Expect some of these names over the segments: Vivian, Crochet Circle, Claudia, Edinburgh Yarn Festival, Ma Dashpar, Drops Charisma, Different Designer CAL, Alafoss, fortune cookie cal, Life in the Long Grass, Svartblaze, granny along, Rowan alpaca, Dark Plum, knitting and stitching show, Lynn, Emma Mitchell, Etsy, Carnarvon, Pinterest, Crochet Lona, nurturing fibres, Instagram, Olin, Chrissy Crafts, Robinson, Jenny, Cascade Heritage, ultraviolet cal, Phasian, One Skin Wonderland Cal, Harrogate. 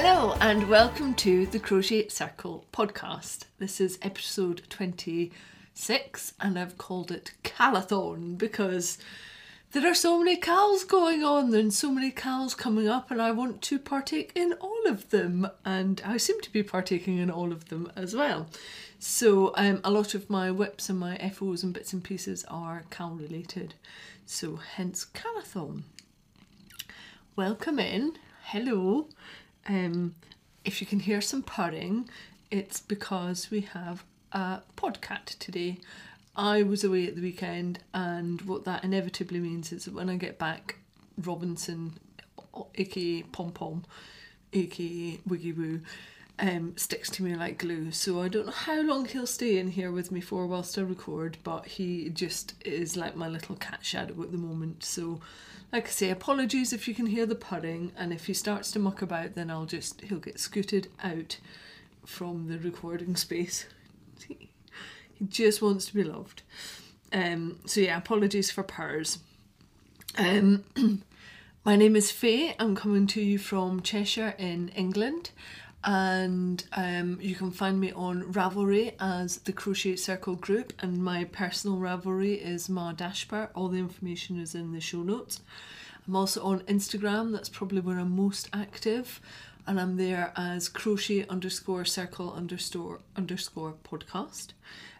Hello and welcome to the Crochet Circle podcast. This is episode 26 and I've called it Calathon because there are so many cals going on and so many cals coming up and I want to partake in all of them, and I seem to be partaking in all of them as well. So a lot of my whips and my FOs and bits and pieces are cal related, so hence Calathon. Welcome in, hello. If you can hear some purring, it's because we have a podcat today. I was away at the weekend, and what that inevitably means is that when I get back, Robinson, aka Pom Pom, aka Wiggy Woo, sticks to me like glue. So I don't know how long he'll stay in here with me for whilst I record, but he just is like my little cat shadow at the moment. So like I say, apologies if you can hear the purring, and if he starts to muck about then he'll get scooted out from the recording space. See, he just wants to be loved. So yeah, apologies for purrs. My name is Fay. I'm coming to you from Cheshire in England. And you can find me on Ravelry as the Crochet Circle group, and my personal Ravelry is Ma Dashpar. All the information is in the show notes. I'm also on Instagram, that's probably where I'm most active, and I'm there as crochet_circle_podcast.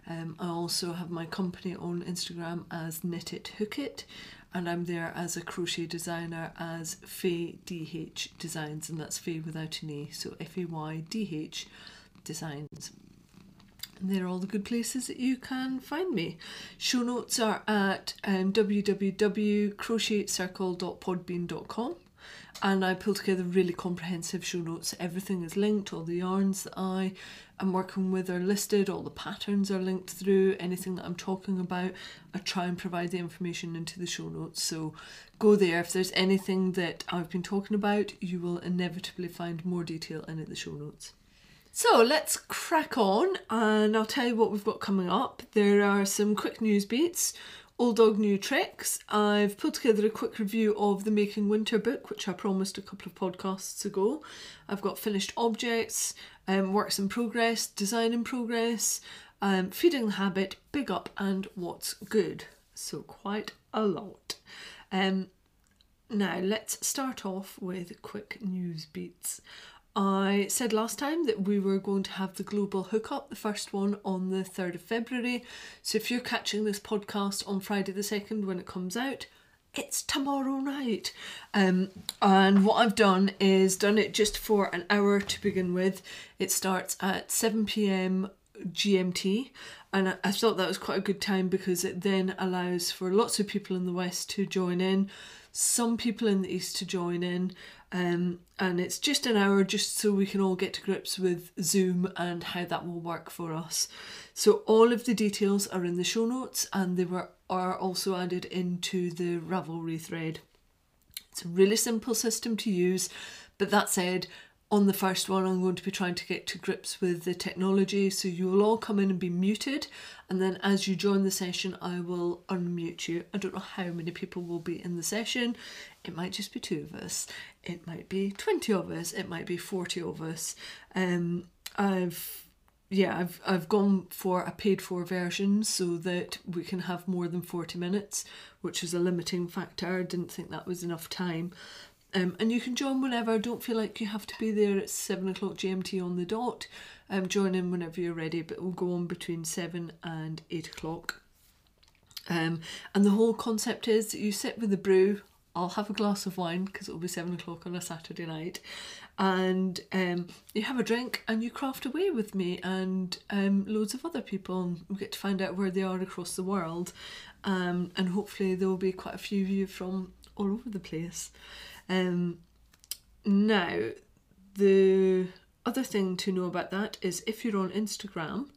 I also have my company on Instagram as Knit It Hook It, and I'm there as a crochet designer as Fay D-H Designs, and that's Fay without an E, so F-A-Y-D-H Designs. And they're all the good places that you can find me. Show notes are at www.crochetcircle.podbean.com, and I pull together really comprehensive show notes. Everything is linked, all the yarns that I am working with are listed, all the patterns are linked through, anything that I'm talking about, I try and provide the information into the show notes, so go there. If there's anything that I've been talking about, you will inevitably find more detail in the show notes. So let's crack on, and I'll tell you what we've got coming up. There are some quick news beats. Old Dog New Tricks. I've put together a quick review of the Making Winter book, which I promised a couple of podcasts ago. I've got finished objects, works in progress, design in progress, feeding the habit, big up, and what's good. So quite a lot. Now let's start off with quick news beats. I said last time that we were going to have the Global Hookup, the first one on the 3rd of February. So if you're catching this podcast on Friday the 2nd when it comes out, it's tomorrow night. And what I've done is done it just for an hour to begin with. It starts at 7 p.m. GMT, and I thought that was quite a good time because it then allows for lots of people in the West to join in, some people in the East to join in, and it's just an hour just so we can all get to grips with Zoom and how that will work for us. So all of the details are in the show notes, and they are also added into the Ravelry thread. It's a really simple system to use, but that said, on the first one, I'm going to be trying to get to grips with the technology, so you will all come in and be muted, and then as you join the session, I will unmute you. I don't know how many people will be in the session. It might just be 2 of us. It might be 20 of us. It might be 40 of us. I've gone for a paid-for version so that we can have more than 40 minutes, which is a limiting factor. I didn't think that was enough time. And you can join whenever. Don't feel like you have to be there at 7 o'clock GMT on the dot. Join in whenever you're ready, but it will go on between 7 and 8 o'clock. And the whole concept is that you sit with a brew. I'll have a glass of wine because it will be 7 o'clock on a Saturday night. And you have a drink and you craft away with me and loads of other people. And we get to find out where they are across the world. And hopefully there will be quite a few of you from all over the place. Now, the other thing to know about that is if you're on Instagram,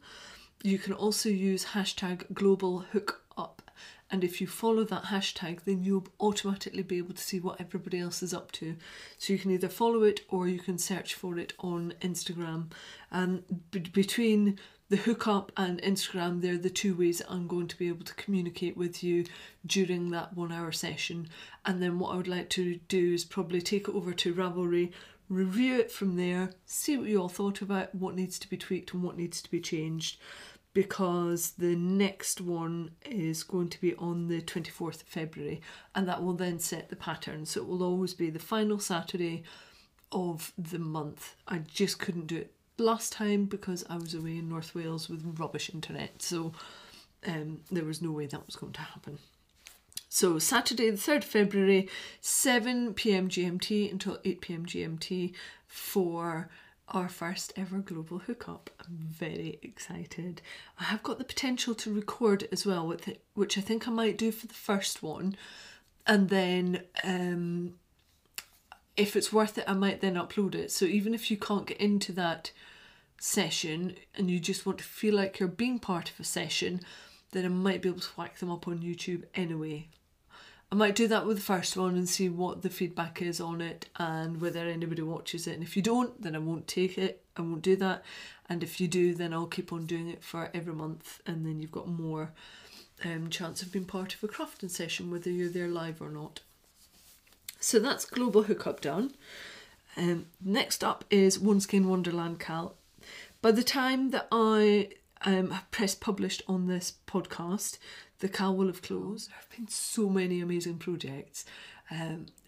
you can also use hashtag Global Hookup. And if you follow that hashtag, then you'll automatically be able to see what everybody else is up to. So you can either follow it or you can search for it on Instagram. And between the hookup and Instagram, they're the 2 ways that I'm going to be able to communicate with you during that 1 hour session. And then what I would like to do is probably take it over to Ravelry, review it from there, see what you all thought about, what needs to be tweaked and what needs to be changed, because the next one is going to be on the 24th of February, and that will then set the pattern. So it will always be the final Saturday of the month. I just couldn't do it last time because I was away in North Wales with rubbish internet, so there was no way that was going to happen. So Saturday the 3rd of February, 7 PM GMT until 8 PM GMT for our first ever Global Hookup. I'm very excited. I have got the potential to record as well with it, which I think I might do for the first one. And then if it's worth it, I might then upload it. So even if you can't get into that session and you just want to feel like you're being part of a session, then I might be able to whack them up on YouTube anyway. I might do that with the first one and see what the feedback is on it and whether anybody watches it. And if you don't, then I won't take it. I won't do that. And if you do, then I'll keep on doing it for every month. And then you've got more chance of being part of a crafting session, whether you're there live or not. So that's Global Hookup done. Next up is One Skin Wonderland Cal. By the time that I have pressed published on this podcast, the Cal will have closed. There have been so many amazing projects.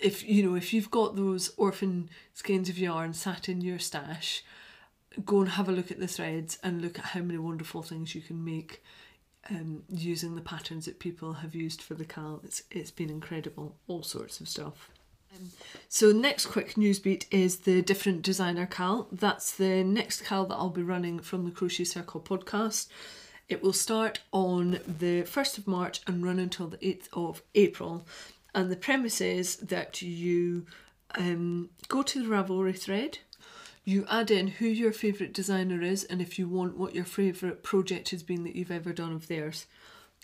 If you've got those orphan skeins of yarn sat in your stash, go and have a look at the threads and look at how many wonderful things you can make using the patterns that people have used for the Cal. It's been incredible, all sorts of stuff. So next quick news beat is the Different Designer CAL. That's the next CAL that I'll be running from the Crochet Circle podcast. It will start on the 1st of March and run until the 8th of April. And the premise is that you go to the Ravelry thread, you add in who your favourite designer is and if you want what your favourite project has been that you've ever done of theirs.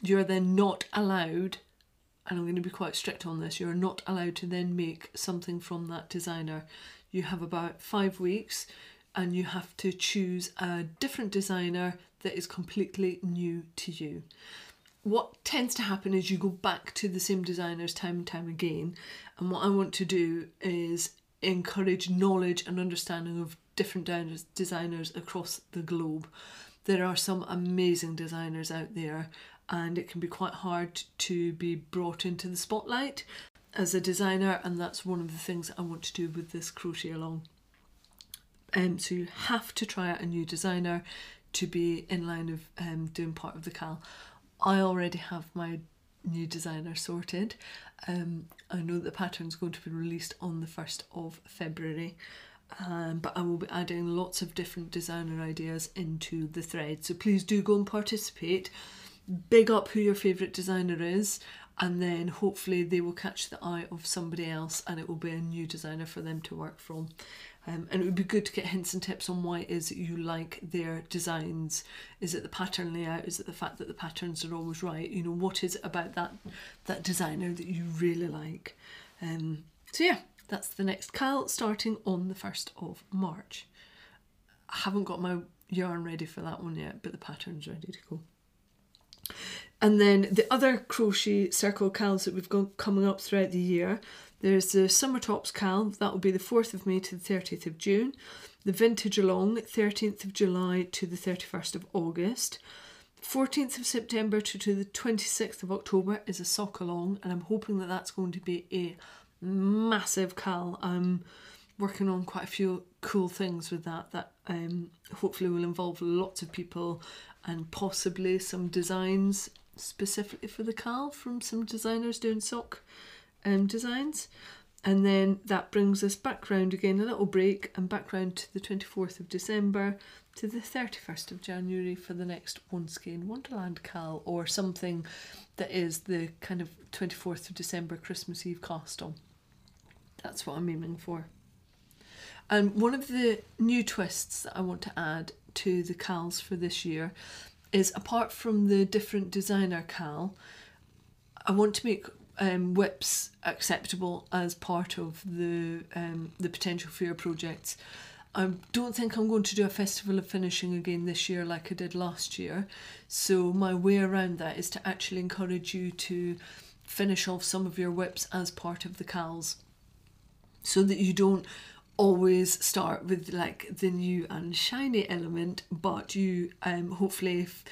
You're then not allowed, and I'm going to be quite strict on this, you're not allowed to then make something from that designer. You have about 5 weeks and you have to choose a different designer that is completely new to you. What tends to happen is you go back to the same designers time and time again, and what I want to do is encourage knowledge and understanding of different designers across the globe. There are some amazing designers out there and it can be quite hard to be brought into the spotlight as a designer, and that's one of the things I want to do with this Crochet Along. So you have to try out a new designer to be in line of doing part of the Cal. I already have my new designer sorted. I know that the pattern's going to be released on the 1st of February, but I will be adding lots of different designer ideas into the thread. So please do go and participate. Big up who your favourite designer is, and then hopefully they will catch the eye of somebody else and it will be a new designer for them to work from. And it would be good to get hints and tips on why it is that you like their designs. Is it the pattern layout? Is it the fact that the patterns are always right? You know, what is it about that designer that you really like? So yeah, that's the next Cal starting on the 1st of March. I haven't got my yarn ready for that one yet, but the pattern's ready to go. And then the other Crochet Circle CALs that we've got coming up throughout the year, there's the Summer Tops CAL, that will be the 4th of May to the 30th of June, the Vintage Along, 13th of July to the 31st of August, 14th of September to the 26th of October is a Sock Along, and I'm hoping that that's going to be a massive CAL. I'm working on quite a few cool things with that hopefully will involve lots of people and possibly some designs specifically for the Cal from some designers doing sock designs. And then that brings us back round again, a little break, and back round to the 24th of December to the 31st of January for the next One Skein Wonderland Cal, or something that is the kind of 24th of December Christmas Eve cast on. That's what I'm aiming for. And one of the new twists that I want to add to the CALs for this year is, apart from the Different Designer CAL, I want to make WIPs acceptable as part of the potential for your projects. I don't think I'm going to do a Festival of Finishing again this year like I did last year, so my way around that is to actually encourage you to finish off some of your WIPs as part of the CALs so that you don't always start with like the new and shiny element, but you hopefully, if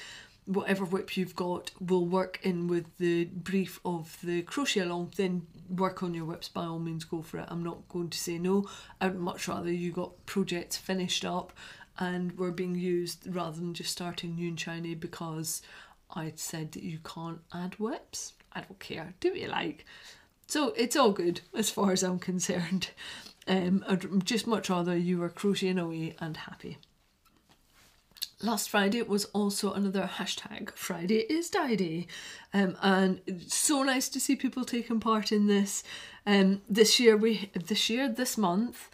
whatever whip you've got will work in with the brief of the crochet along, then work on your whips, by all means go for it. I'm not going to say no. I'd much rather you got projects finished up and were being used rather than just starting new and shiny because I'd said that you can't add whips. I don't care, do what you like. So it's all good as far as I'm concerned. I'd just much rather you were crocheting away and happy. Last Friday was also another hashtag, Friday is Dye Day, and it's so nice to see people taking part in this. This month,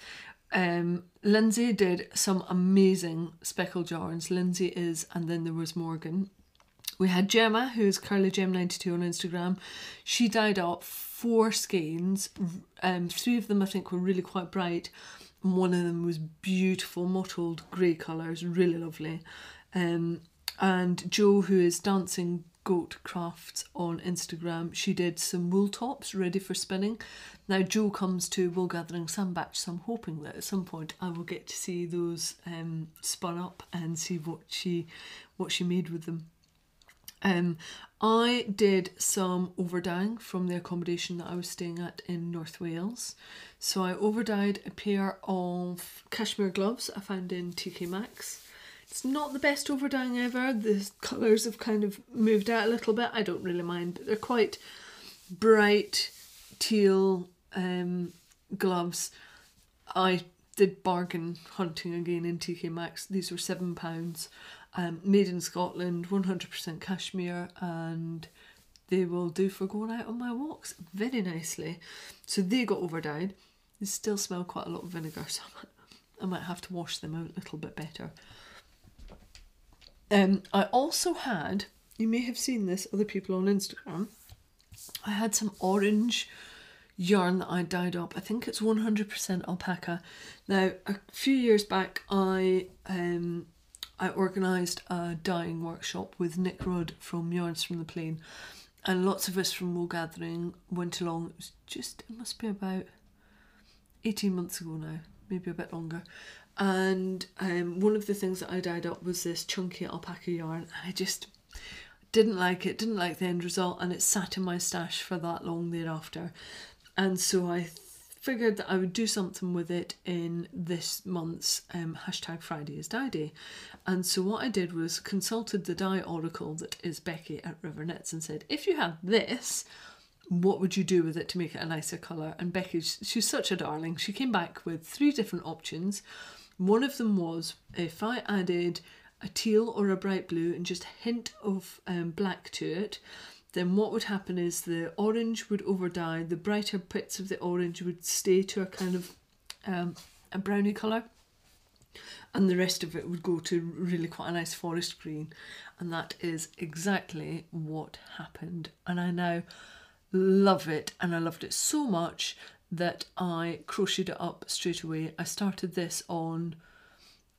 Lindsay did some amazing speckled yarns. Lindsay is, and then there was Morgan. We had Gemma, who is CurlyGem92 on Instagram. She dyed up 4 skeins, 3 of them I think were really quite bright. One of them was beautiful mottled grey colours, really lovely. And Jo, who is Dancing Goat Crafts on Instagram, she did some wool tops ready for spinning. Now Jo comes to Wool Gathering Sandbatch, so I'm hoping that at some point I will get to see those spun up and see what she made with them. I did some overdying from the accommodation that I was staying at in North Wales. So I overdyed a pair of cashmere gloves I found in TK Maxx. It's not the best overdying ever. The colours have kind of moved out a little bit. I don't really mind, but they're quite bright teal gloves. I did bargain hunting again in TK Maxx. These were £7. Made in Scotland, 100% cashmere, and they will do for going out on my walks very nicely. So they got overdyed. They still smell quite a lot of vinegar, so I might have to wash them out a little bit better. I also had, you may have seen this, other people on Instagram, I had some orange yarn that I dyed up. I think it's 100% alpaca. Now, a few years back, I organised a dyeing workshop with Nick Rudd from Yarns from the Plain, and lots of us from Wool Gathering went along. It was just, it must be about 18 months ago now, maybe a bit longer. And one of the things that I dyed up was this chunky alpaca yarn. I just didn't like it, didn't like the end result, and it sat in my stash for that long thereafter. And so I figured that I would do something with it in this month's hashtag Friday is Dye Day. And so what I did was consulted the dye oracle that is Becky at River Knits and said, if you had this, what would you do with it to make it a nicer colour? And Becky, she's such a darling, she came back with 3 different options. One of them was, if I added a teal or a bright blue and just a hint of black to it, then what would happen is the orange would overdye, the brighter bits of the orange would stay to a kind of a browny colour, and the rest of it would go to really quite a nice forest green. And that is exactly what happened, and I now love it, and I loved it so much that I crocheted it up straight away. I started this on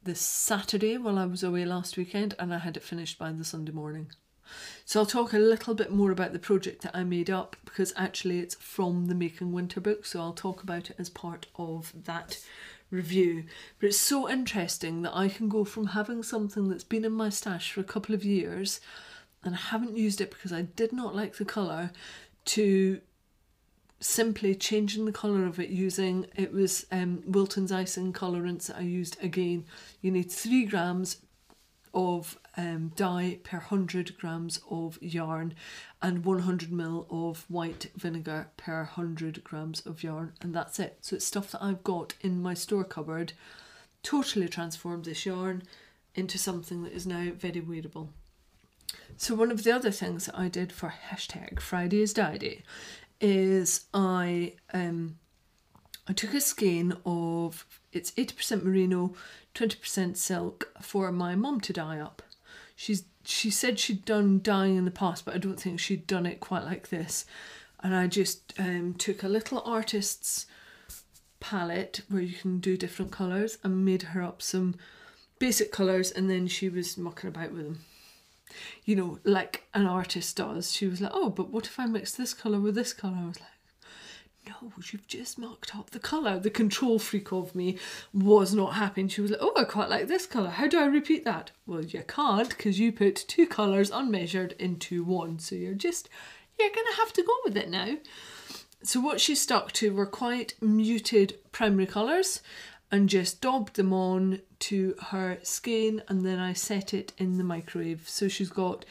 the Saturday while I was away last weekend, and I had it finished by the Sunday morning. So I'll talk a little bit more about the project that I made up, because actually it's from the Making Winter book, so I'll talk about it as part of that review. But it's so interesting that I can go from having something that's been in my stash for a couple of years and I haven't used it because I did not like the colour, to simply changing the colour of it using, it was Wilton's icing colourants that I used again. You need 3 grams of dye per 100 grams of yarn and 100 ml of white vinegar per 100 grams of yarn, and that's it. So it's stuff that I've got in my store cupboard. Totally transformed this yarn into something that is now very wearable. So one of the other things that I did for hashtag Friday is Dye Day is I took a skein of, it's 80% merino, 20% silk for my mum to dye up. She said she'd done dyeing in the past, but I don't think she'd done it quite like this. And I just took a little artist's palette where you can do different colours and made her up some basic colours, and then she was mucking about with them. You know, like an artist does. She was like, oh, but what if I mix this colour with this colour? I was like, no, you've just marked up the colour. The control freak of me was not happy. She was like, oh, I quite like this colour. How do I repeat that? Well, you can't, because you put two colours unmeasured into one. So you're going to have to go with it now. So what she stuck to were quite muted primary colours and just daubed them on to her skein, and then I set it in the microwave. So she's got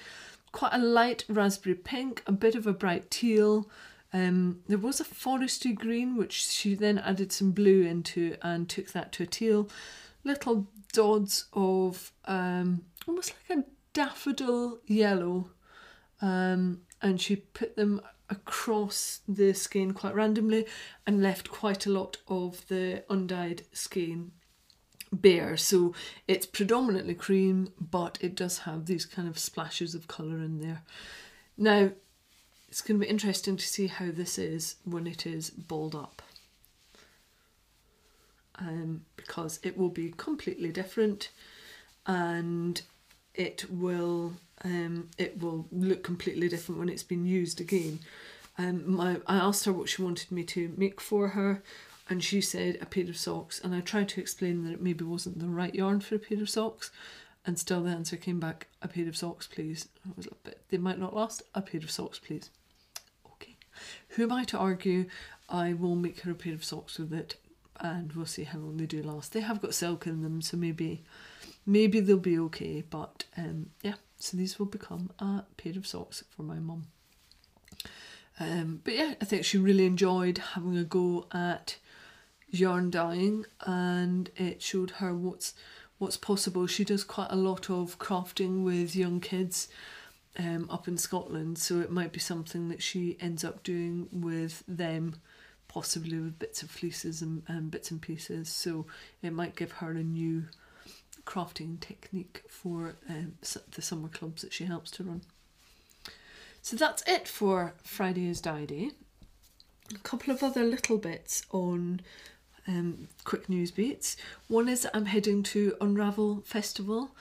quite a light raspberry pink, a bit of a bright teal. There was a forestry green, which she then added some blue into and took that to a teal. Little dots of almost like a daffodil yellow. And she put them across the skein quite randomly and left quite a lot of the undyed skein bare. So it's predominantly cream, but it does have these kind of splashes of colour in there. Now, it's going to be interesting to see how this is when it is balled up, because it will be completely different, and it will look completely different when it's been used again. I asked her what she wanted me to make for her, and she said a pair of socks, and I tried to explain that it maybe wasn't the right yarn for a pair of socks, and still the answer came back, a pair of socks please. I was like, but they might not last. A pair of socks please. Okay, who am I to argue? I will make her a pair of socks with it, and we'll see how long they do last. They have got silk in them, so maybe they'll be okay, but yeah, so these will become a pair of socks for my mum. But yeah, I think she really enjoyed having a go at yarn dyeing, and it showed her what's possible. She does quite a lot of crafting with young kids up in Scotland, so it might be something that she ends up doing with them, possibly with bits of fleeces and bits and pieces, so it might give her a new crafting technique for the summer clubs that she helps to run. So that's it for Friday's Dye Day. A couple of other little bits on quick news beats. One is I'm heading to Unravel Festival.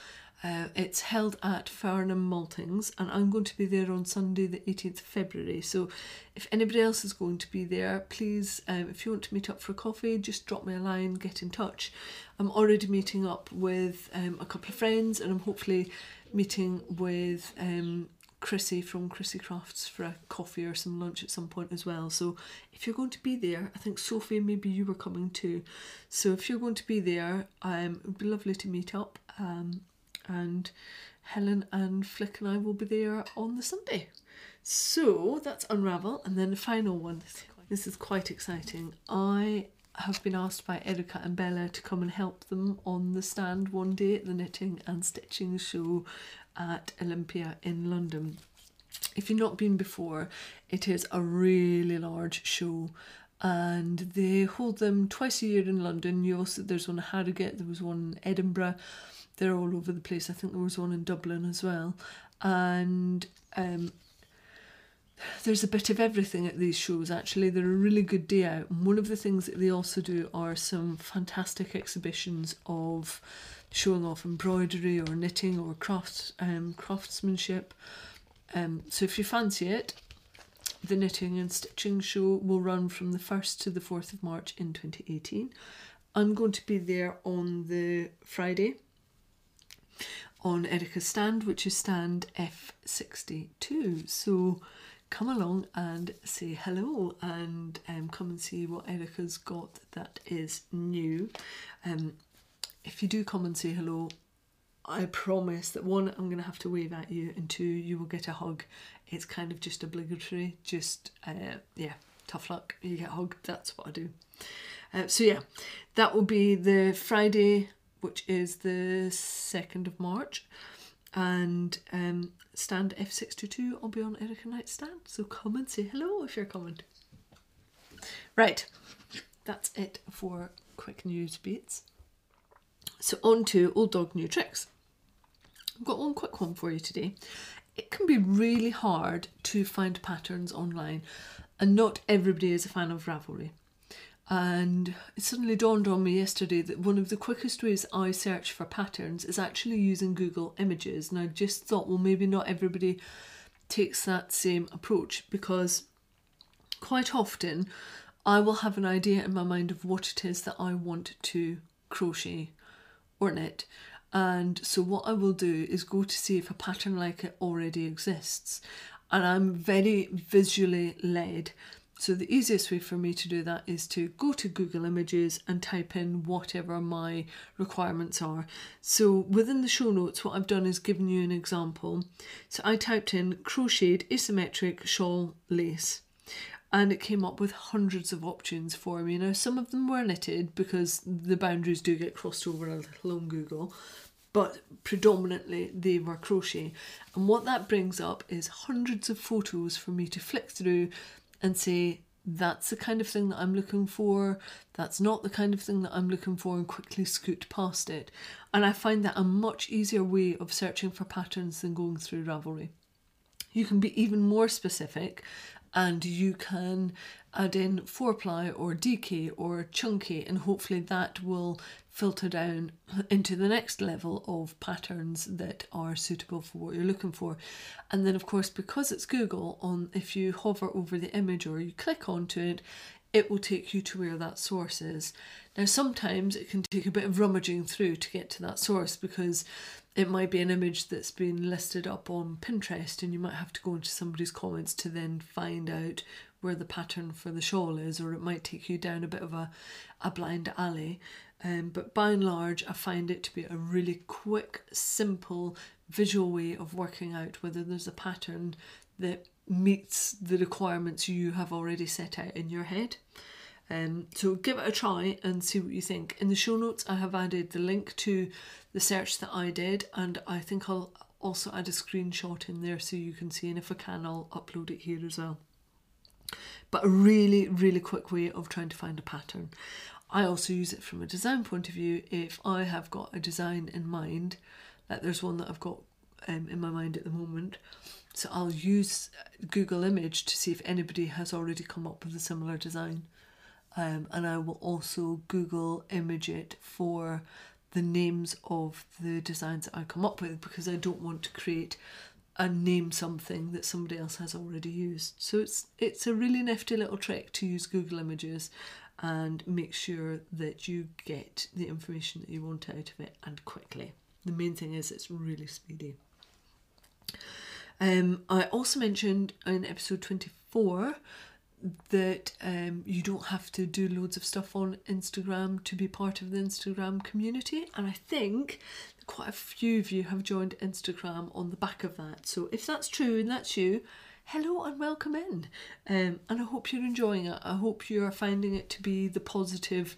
It's held at Farnham Maltings, and I'm going to be there on Sunday the 18th of February. So if anybody else is going to be there, please, if you want to meet up for coffee, just drop me a line, get in touch. I'm already meeting up with a couple of friends, and I'm hopefully meeting with Chrissy from Chrissy Crafts for a coffee or some lunch at some point as well. So if you're going to be there, I think Sophie, maybe you were coming too. So if you're going to be there, it would be lovely to meet up. And Helen and Flick and I will be there on the Sunday. So that's Unravel. And then the final one, this is quite exciting. I have been asked by Erica and Bella to come and help them on the stand one day at the Knitting and Stitching Show at Olympia in London. If you've not been before, it is a really large show, and they hold them twice a year in London. There's one in Harrogate, there was one in Edinburgh. They're all over the place. I think there was one in Dublin as well. And there's a bit of everything at these shows, actually. They're a really good day out. And one of the things that they also do are some fantastic exhibitions of showing off embroidery or knitting or craftsmanship. So if you fancy it, the Knitting and Stitching Show will run from the 1st to the 4th of March in 2018. I'm going to be there on the Friday on Erica's stand, which is stand F62. So come along and say hello, and come and see what Erica's got that is new. If you do come and say hello, I promise that one, I'm going to have to wave at you, and two, you will get a hug. It's kind of just obligatory, just yeah, tough luck, you get hugged, that's what I do. So yeah, that will be the Friday, which is the 2nd of March, and stand F62, I'll be on Erica Knight's stand, so come and say hello if you're coming. Right, that's it for quick news beats. So on to Old Dog New Tricks. I've got one quick one for you today. It can be really hard to find patterns online, and not everybody is a fan of Ravelry. And it suddenly dawned on me yesterday that one of the quickest ways I search for patterns is actually using Google Images. And I just thought, well, maybe not everybody takes that same approach, because quite often I will have an idea in my mind of what it is that I want to crochet or knit. And so what I will do is go to see if a pattern like it already exists. And I'm very visually led. So the easiest way for me to do that is to go to Google Images and type in whatever my requirements are. So within the show notes, what I've done is given you an example. So I typed in crocheted asymmetric shawl lace, and it came up with hundreds of options for me. Now, some of them were knitted because the boundaries do get crossed over a little on Google, but predominantly they were crochet. And what that brings up is hundreds of photos for me to flick through and say, that's the kind of thing that I'm looking for, that's not the kind of thing that I'm looking for, and quickly scoot past it. And I find that a much easier way of searching for patterns than going through Ravelry. You can be even more specific, and you can add in 4-ply or DK or chunky, and hopefully that will filter down into the next level of patterns that are suitable for what you're looking for. And then of course, because it's Google, if you hover over the image or you click onto it, it will take you to where that source is. Now, sometimes it can take a bit of rummaging through to get to that source, because it might be an image that's been listed up on Pinterest, and you might have to go into somebody's comments to then find out where the pattern for the shawl is, or it might take you down a bit of a blind alley. But by and large, I find it to be a really quick, simple, visual way of working out whether there's a pattern that meets the requirements you have already set out in your head. So give it a try and see what you think. In the show notes, I have added the link to the search that I did, and I think I'll also add a screenshot in there so you can see, and if I can, I'll upload it here as well. But a really, really quick way of trying to find a pattern. I also use it from a design point of view. If I have got a design in mind, like there's one that I've got in my mind at the moment, so I'll use Google Image to see if anybody has already come up with a similar design. And I will also Google image it for the names of the designs that I come up with, because I don't want to create and name something that somebody else has already used. So it's a really nifty little trick to use Google Images and make sure that you get the information that you want out of it, and quickly. The main thing is it's really speedy. I also mentioned in episode 24 that you don't have to do loads of stuff on Instagram to be part of the Instagram community, and I think quite a few of you have joined Instagram on the back of that. So if that's true and that's you, hello and welcome in. And I hope you're enjoying it. I hope you are finding it to be the positive,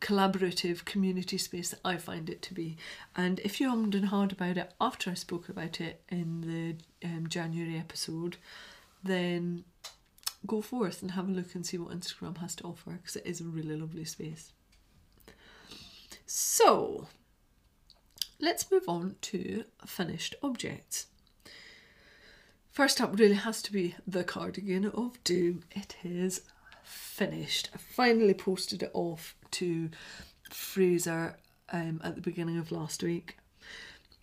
collaborative community space that I find it to be. And if you hummed and hawed about it after I spoke about it in the January episode, then go forth and have a look and see what Instagram has to offer, because it is a really lovely space. So let's move on to finished objects. First up really has to be the cardigan of doom. It is finished. I finally posted it off to Fraser at the beginning of last week.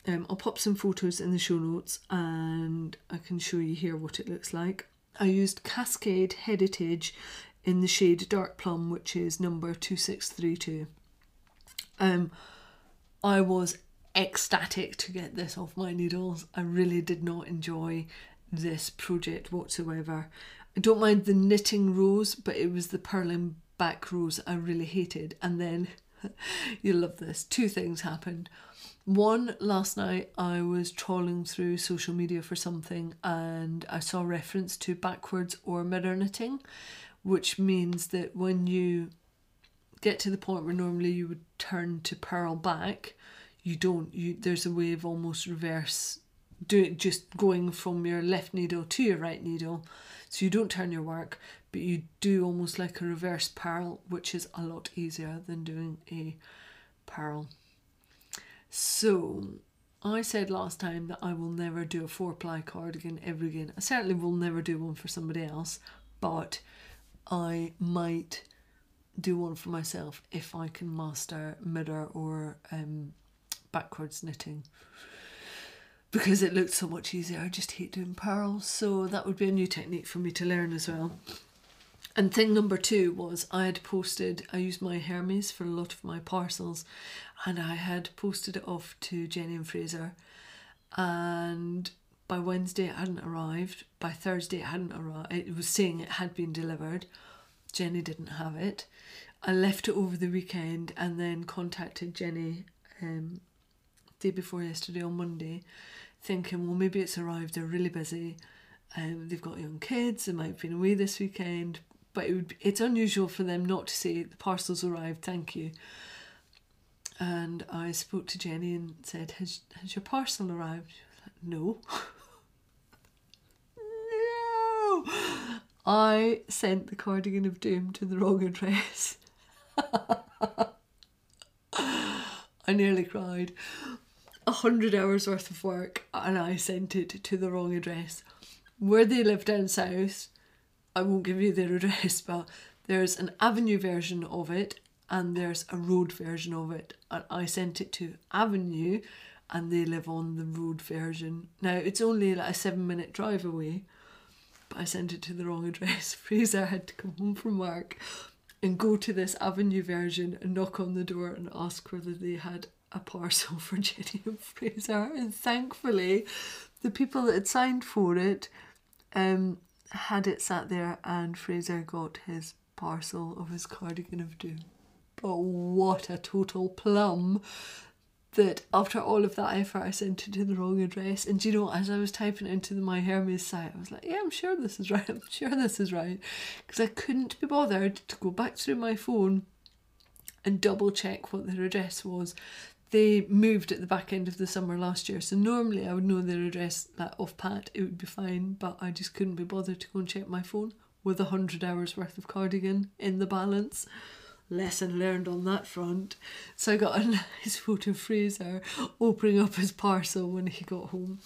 I'll pop some photos in the show notes and I can show you here what it looks like. I used Cascade Heritage in the shade Dark Plum, which is number 2632. I was ecstatic to get this off my needles. I really did not enjoy this project whatsoever. I don't mind the knitting rows, but it was the purling back rows I really hated. And then, you'll love this, two things happened. One, last night I was trawling through social media for something and I saw a reference to backwards or mirror knitting, which means that when you get to the point where normally you would turn to purl back, you don't. There's a way of almost reverse, do it just going from your left needle to your right needle. So you don't turn your work, but you do almost like a reverse purl, which is a lot easier than doing a purl. So I said last time that I will never do a 4-ply cardigan ever again. I certainly will never do one for somebody else, but I might do one for myself if I can master mirror or backwards knitting, because it looked so much easier. I just hate doing purls, so that would be a new technique for me to learn as well. And thing number two was I had posted, I used my Hermes for a lot of my parcels, and I had posted it off to Jenny and Fraser, and by Wednesday it hadn't arrived, by Thursday it hadn't arrived, it was saying it had been delivered, Jenny didn't have it. I left it over the weekend and then contacted Jenny day before yesterday on Monday, thinking, well, maybe it's arrived, they're really busy, they've got young kids, they might have been away this weekend, but it would be, it's unusual for them not to say the parcel's arrived, thank you. And I spoke to Jenny and said, has your parcel arrived? She was like, no. No! I sent the cardigan of doom to the wrong address. I nearly cried. 100 hours worth of work, and I sent it to the wrong address. Where they live down south, I won't give you their address, but there's an avenue version of it and there's a road version of it, and I sent it to Avenue and they live on the road version. Now it's only like a 7-minute drive away, but I sent it to the wrong address. Fraser had to come home from work and go to this Avenue version and knock on the door and ask whether they had a parcel for Jenny and Fraser, and thankfully the people that had signed for it had it sat there, and Fraser got his parcel of his cardigan of doom. But what a total plum that after all of that effort I sent it to the wrong address. And you know, as I was typing it into the My Hermes site, I was like, yeah, I'm sure this is right, I'm sure this is right, because I couldn't be bothered to go back through my phone and double check what their address was. They moved at the back end of the summer last year, so normally I would know their address like off pat, it would be fine, but I just couldn't be bothered to go and check my phone with 100 hours worth of cardigan in the balance. Lesson learned on that front. So I got a nice photo of Fraser opening up his parcel when he got home.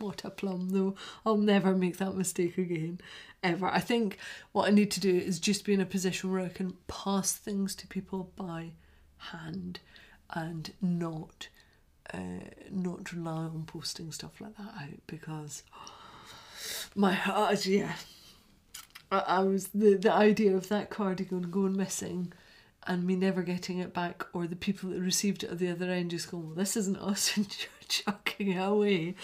What a plum though. I'll never make that mistake again, ever. I think what I need to do is just be in a position where I can pass things to people by hand and not rely on posting stuff like that out, because my heart, yeah, I was the idea of that cardigan going missing and me never getting it back, or the people that received it at the other end just going, well, this isn't us, and you're chucking it away.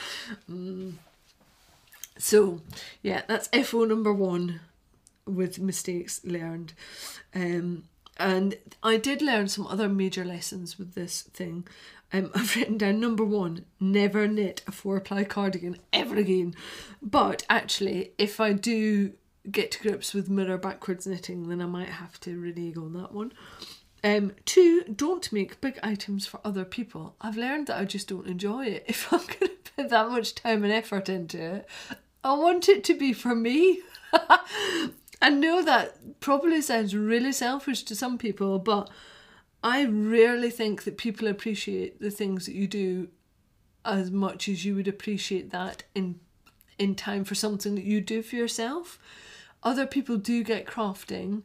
So yeah, that's FO number one with mistakes learned. And I did learn some other major lessons with this thing. I've written down number one, never knit a 4-ply cardigan ever again. But actually, if I do get to grips with mirror backwards knitting, then I might have to renege on that one. Two, don't make big items for other people. I've learned that I just don't enjoy it. If I'm going to put that much time and effort into it, I want it to be for me. I know that probably sounds really selfish to some people, but I rarely think that people appreciate the things that you do as much as you would appreciate that in time for something that you do for yourself. Other people do get crafting,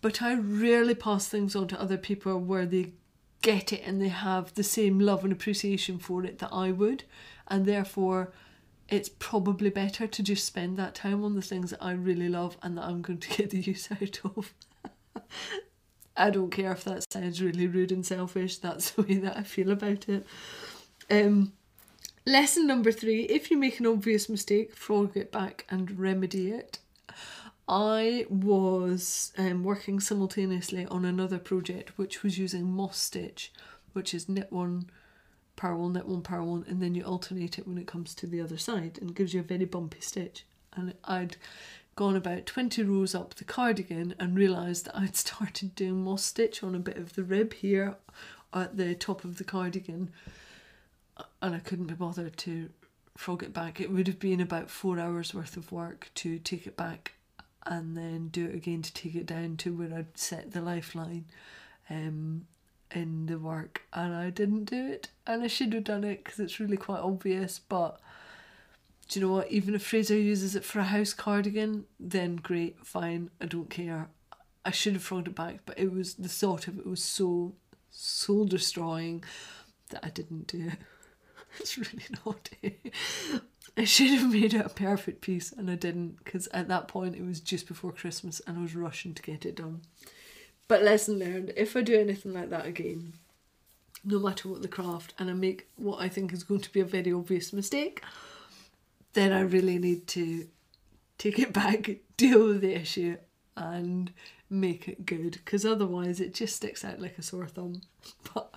but I rarely pass things on to other people where they get it and they have the same love and appreciation for it that I would, and therefore it's probably better to just spend that time on the things that I really love and that I'm going to get the use out of. I don't care if that sounds really rude and selfish, that's the way that I feel about it. Lesson number three, if you make an obvious mistake, frog it back and remedy it. I was working simultaneously on another project which was using moss stitch, which is knit one, purl one, knit one, purl one, and then you alternate it when it comes to the other side, and it gives you a very bumpy stitch. And I'd gone about 20 rows up the cardigan and realised that I'd started doing moss stitch on a bit of the rib here at the top of the cardigan, and I couldn't be bothered to frog it back. It would have been about 4 hours worth of work to take it back and then do it again to take it down to where I'd set the lifeline in the work, and I didn't do it, and I should have done it because it's really quite obvious. But do you know what, even if Fraser uses it for a house cardigan, then great, fine, I don't care. I should have thrown it back, but it was the thought of it was so soul destroying that I didn't do it. It's really naughty. I should have made it a perfect piece and I didn't, because at that point it was just before Christmas and I was rushing to get it done. But lesson learned, if I do anything like that again, no matter what the craft, and I make what I think is going to be a very obvious mistake, then I really need to take it back, deal with the issue and make it good, because otherwise it just sticks out like a sore thumb. But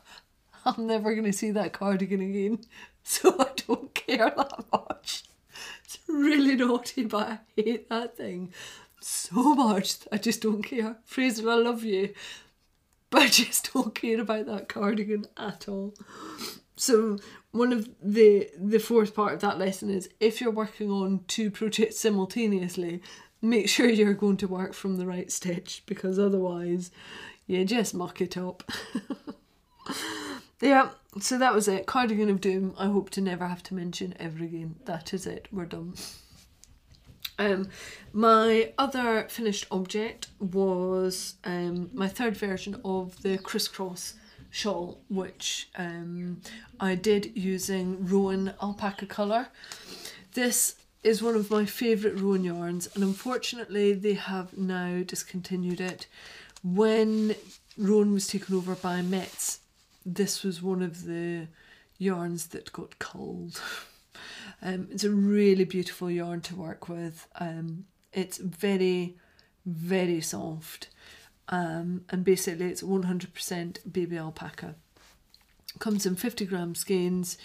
I'm never going to see that cardigan again, so I don't care that much. It's really naughty, but I hate that thing so much. I just don't care. Fraser, I love you, but I just don't care about that cardigan at all. So one of the fourth part of that lesson is, if you're working on two projects simultaneously, make sure you're going to work from the right stitch, because otherwise you just muck it up. Yeah, so that was it. Cardigan of Doom, I hope to never have to mention ever again. That is it, we're done. My other finished object was my third version of the crisscross shawl, which I did using Rowan alpaca colour. This is one of my favourite Rowan yarns, and unfortunately they have now discontinued it. When Rowan was taken over by Metz, this was one of the yarns that got culled. It's a really beautiful yarn to work with. It's very, very soft, and basically it's 100% baby alpaca. Comes in 50 gram skeins.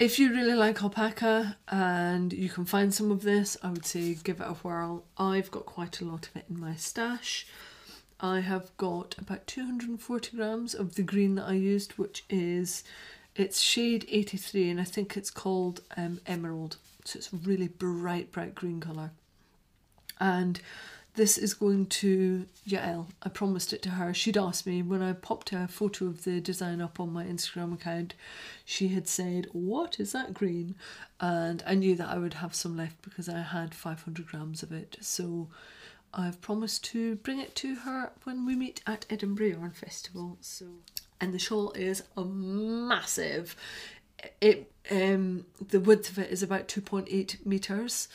If you really like alpaca and you can find some of this, I would say give it a whirl. I've got quite a lot of it in my stash. I have got about 240 grams of the green that I used, which is, it's shade 83, and I think it's called Emerald. So it's a really bright, bright green colour. And this is going to Yael. I promised it to her. She'd asked me when I popped a photo of the design up on my Instagram account. She had said, "What is that green?" And I knew that I would have some left because I had 500 grams of it. So I've promised to bring it to her when we meet at Edinburgh Yarn Festival. So, and the shawl is massive. It the width of it is about 2.8 metres,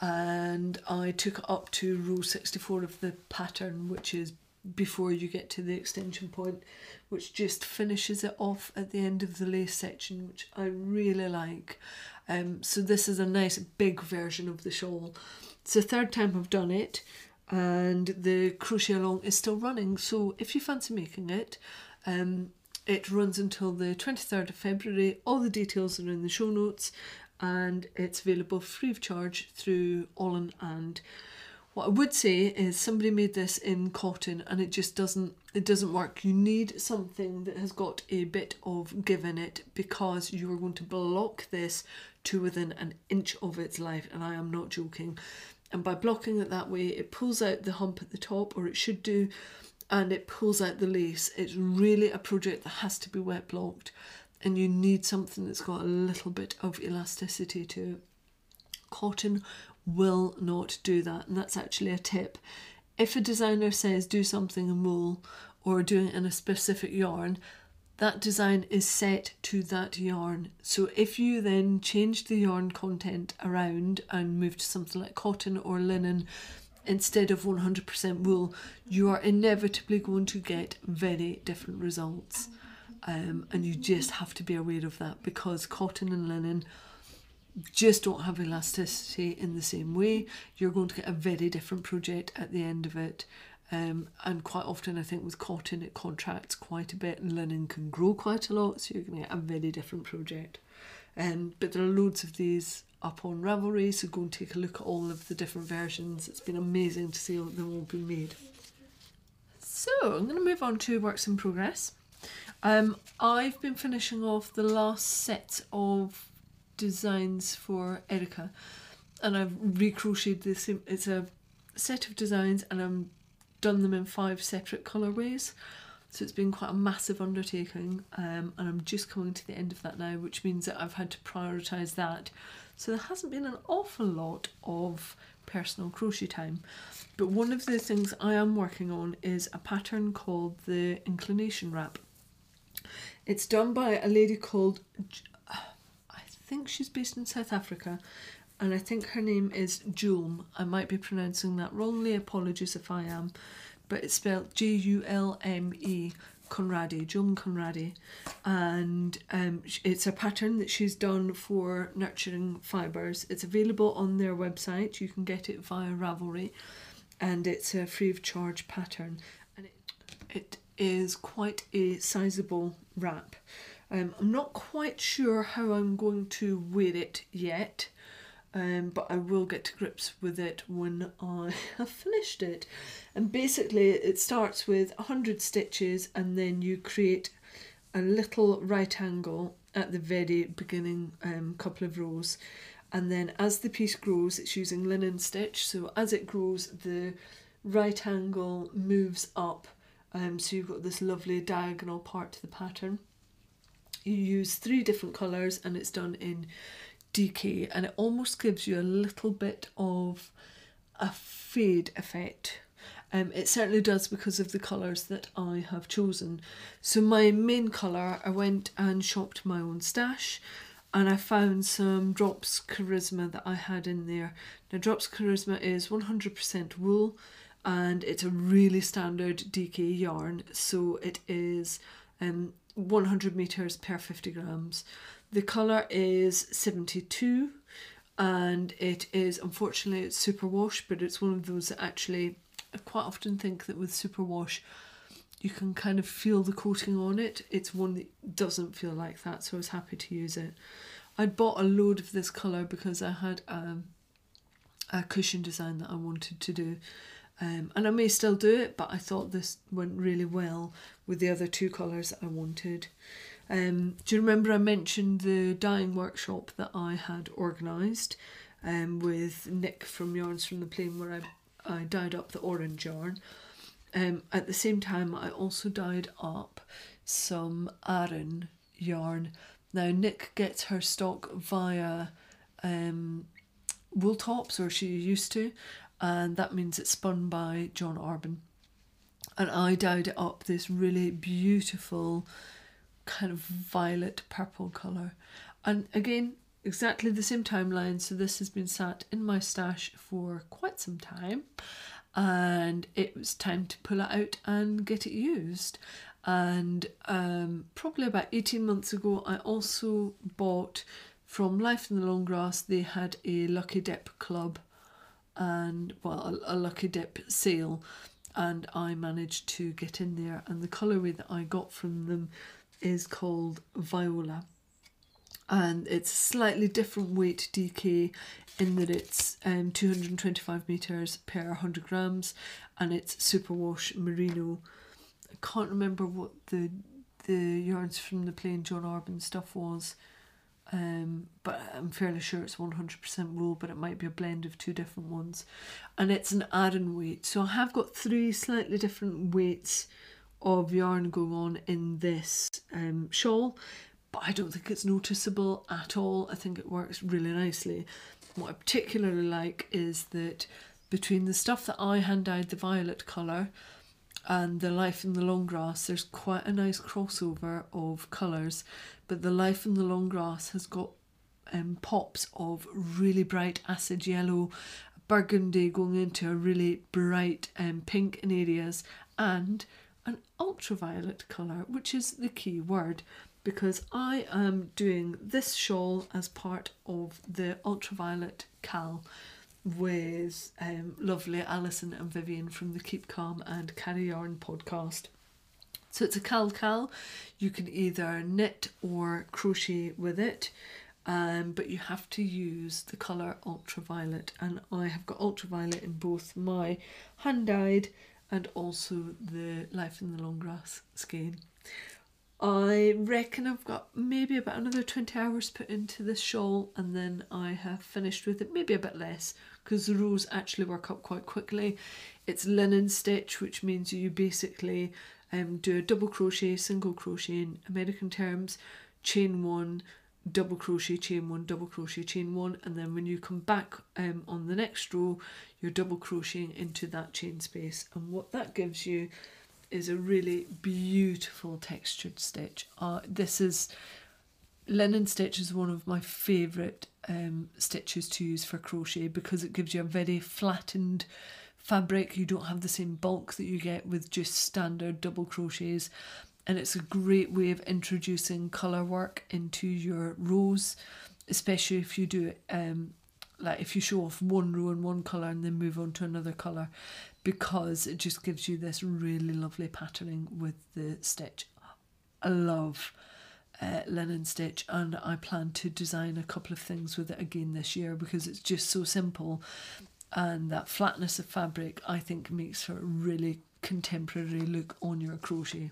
and I took it up to row 64 of the pattern, which is before you get to the extension point, which just finishes it off at the end of the lace section, which I really like. So this is a nice big version of the shawl. It's the third time I've done it, and the crochet along is still running, so if you fancy making it, it runs until the 23rd of February. All the details are in the show notes, and it's available free of charge through Olin. And what I would say is somebody made this in cotton and it just doesn't work. You need something that has got a bit of give in it, because you are going to block this to within an inch of its life, and I am not joking. And by blocking it that way, it pulls out the hump at the top, or it should do, and it pulls out the lace. It's really a project that has to be wet blocked, and you need something that's got a little bit of elasticity to it. Cotton will not do that, and that's actually a tip. If a designer says do something in wool or doing it in a specific yarn, that design is set to that yarn. So if you then change the yarn content around and move to something like cotton or linen instead of 100% wool, you are inevitably going to get very different results, and you just have to be aware of that, because cotton and linen just don't have elasticity in the same way. You're going to get a very different project at the end of it, and quite often I think with cotton it contracts quite a bit and linen can grow quite a lot, so you're going to get a very different project. But there are loads of these up on Ravelry, so go and take a look at all of the different versions. It's been amazing to see what they've all been made. So I'm going to move on to works in progress. I've been finishing off the last set of designs for Erica, and I've recrocheted the same. It's a set of designs and I've done them in 5 separate colourways, so it's been quite a massive undertaking, and I'm just coming to the end of that now, which means that I've had to prioritise that, so there hasn't been an awful lot of personal crochet time. But one of the things I am working on is a pattern called the Inclination Wrap. It's done by a lady called think she's based in South Africa, and I think her name is Julm. I might be pronouncing that wrongly, apologies if I am, but it's spelled Julme Conradi, Julm Conradi, and it's a pattern that she's done for Nurturing Fibres. It's available on their website, you can get it via Ravelry, and it's a free of charge pattern, and it is quite a sizable wrap. I'm not quite sure how I'm going to wear it yet, but I will get to grips with it when I have finished it. And basically it starts with 100 stitches, and then you create a little right angle at the very beginning couple of rows, and then as the piece grows, it's using linen stitch, so as it grows the right angle moves up, so you've got this lovely diagonal part to the pattern. You use 3 different colours, and it's done in DK, and it almost gives you a little bit of a fade effect. It certainly does because of the colours that I have chosen. So my main colour, I went and shopped my own stash, and I found some Drops Charisma that I had in there. Now Drops Charisma is 100% wool, and it's a really standard DK yarn, so it is 100 meters per 50 grams. The colour is 72, and it is, unfortunately, it's superwash, but it's one of those that actually, I quite often think that with superwash you can kind of feel the coating on it. It's one that doesn't feel like that, so I was happy to use it. I'd bought a load of this colour because I had a cushion design that I wanted to do. And I may still do it, but I thought this went really well with the other 2 colours I wanted. Do you remember I mentioned the dyeing workshop that I had organised with Nick from Yarns from the Plain, where I dyed up the orange yarn? At the same time, I also dyed up some Aran yarn. Now, Nick gets her stock via Wool Tops, or she used to, and that means it's spun by John Arbin. And I dyed it up this really beautiful kind of violet purple colour. And again, exactly the same timeline, so this has been sat in my stash for quite some time, and it was time to pull it out and get it used. And probably about 18 months ago, I also bought from Life in the Long Grass. They had a Lucky Dip club, and well, a Lucky Dip sale, and I managed to get in there, and the colourway that I got from them is called Viola, and it's a slightly different weight DK in that it's 225 meters per 100 grams, and it's superwash merino. I can't remember what the Yarns from the Plain John Arbin stuff was, but I'm fairly sure it's 100% wool, but it might be a blend of 2 different ones, and it's an Aran weight. So I have got 3 slightly different weights of yarn going on in this shawl, but I don't think it's noticeable at all. I think it works really nicely. What I particularly like is that between the stuff that I hand dyed, the violet colour, and the Life in the Long Grass, there's quite a nice crossover of colours, but the Life in the Long Grass has got pops of really bright acid yellow, burgundy going into a really bright pink in areas, and an ultraviolet colour, which is the key word, because I am doing this shawl as part of the Ultraviolet Cal with lovely Alison and Vivian from the Keep Calm and Carry Yarn podcast. So it's a cal. You can either knit or crochet with it, but you have to use the colour ultraviolet, and I have got ultraviolet in both my hand dyed and also the Life in the Long Grass skein. I reckon I've got maybe about another 20 hours put into this shawl, and then I have finished with it, maybe a bit less, because the rows actually work up quite quickly. It's linen stitch, which means you basically do a double crochet, single crochet in American terms, chain 1, double crochet, chain 1, double crochet, chain 1, and then when you come back on the next row, you're double crocheting into that chain space, and what that gives you is a really beautiful textured stitch. This is Linen stitch is one of my favourite stitches to use for crochet because it gives you a very flattened fabric. You don't have the same bulk that you get with just standard double crochets, and it's a great way of introducing colour work into your rows, especially if you do it like if you show off one row in one colour and then move on to another colour, because it just gives you this really lovely patterning with the stitch. I love linen stitch, and I plan to design a couple of things with it again this year because it's just so simple, and that flatness of fabric I think makes for a really contemporary look on your crochet.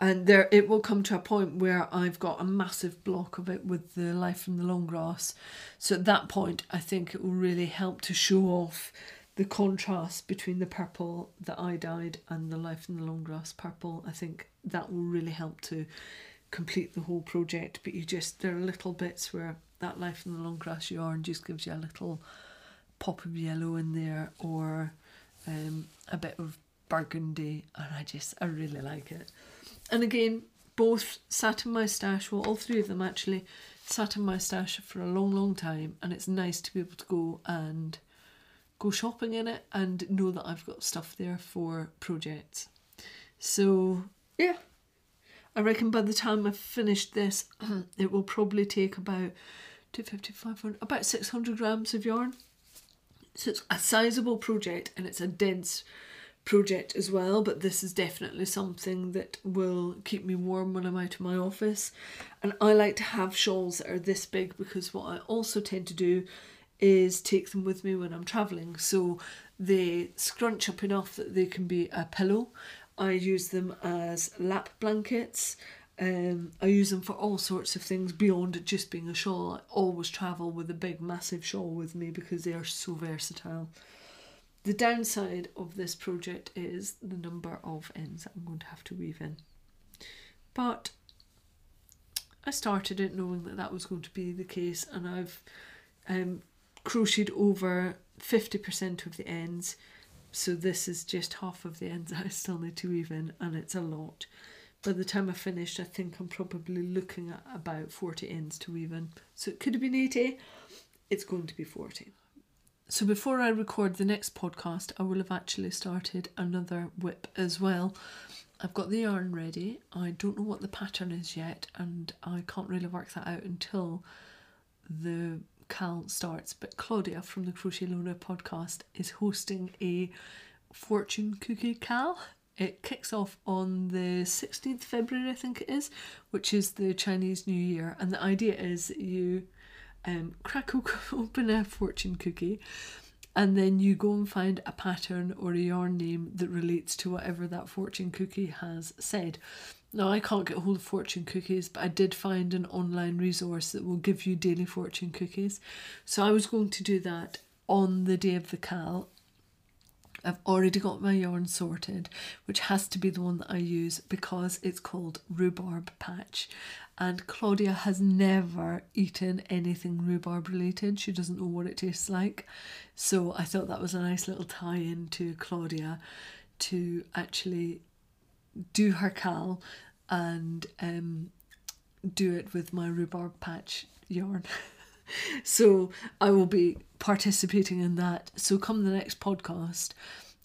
And there, it will come to a point where I've got a massive block of it with the Life in the Long Grass. So at that point, I think it will really help to show off the contrast between the purple that I dyed and the Life in the Long Grass purple. I think that will really help to complete the whole project. But you just, there are little bits where that Life in the Long Grass yarn just gives you a little pop of yellow in there, or a bit of burgundy, and I really like it. And again, both sat in my stash, well, all three of them actually sat in my stash for a long, long time, and it's nice to be able to go shopping in it and know that I've got stuff there for projects. So yeah, I reckon by the time I've finished this, it will probably take about 250, 500, about 600 grams of yarn. So it's a sizable project, and it's a dense project as well, but this is definitely something that will keep me warm when I'm out of my office. And I like to have shawls that are this big because what I also tend to do is take them with me when I'm travelling, so they scrunch up enough that they can be a pillow. I use them as lap blankets. I use them for all sorts of things beyond just being a shawl. I always travel with a big massive shawl with me because they are so versatile. The downside of this project is the number of ends I'm going to have to weave in. But I started it knowing that that was going to be the case, and I've crocheted over 50% of the ends. So this is just half of the ends that I still need to weave in, and it's a lot. By the time I finished, I think I'm probably looking at about 40 ends to weave in. So it could have been 80, it's going to be 40. So before I record the next podcast, I will have actually started another whip as well. I've got the yarn ready. I don't know what the pattern is yet, and I can't really work that out until the cal starts. But Claudia from the Crochet Lona podcast is hosting a fortune cookie cal. It kicks off on the 16th February, I think it is, which is the Chinese New Year. And the idea is you crack open a fortune cookie, and then you go and find a pattern or a yarn name that relates to whatever that fortune cookie has said. Now, I can't get hold of fortune cookies, but I did find an online resource that will give you daily fortune cookies. So I was going to do that on the day of the cal. I've already got my yarn sorted, which has to be the one that I use because it's called Rhubarb Patch. And Claudia has never eaten anything rhubarb related. She doesn't know what it tastes like. So I thought that was a nice little tie-in to Claudia to actually do her cal and do it with my Rhubarb Patch yarn. So I will be participating in that. So come the next podcast,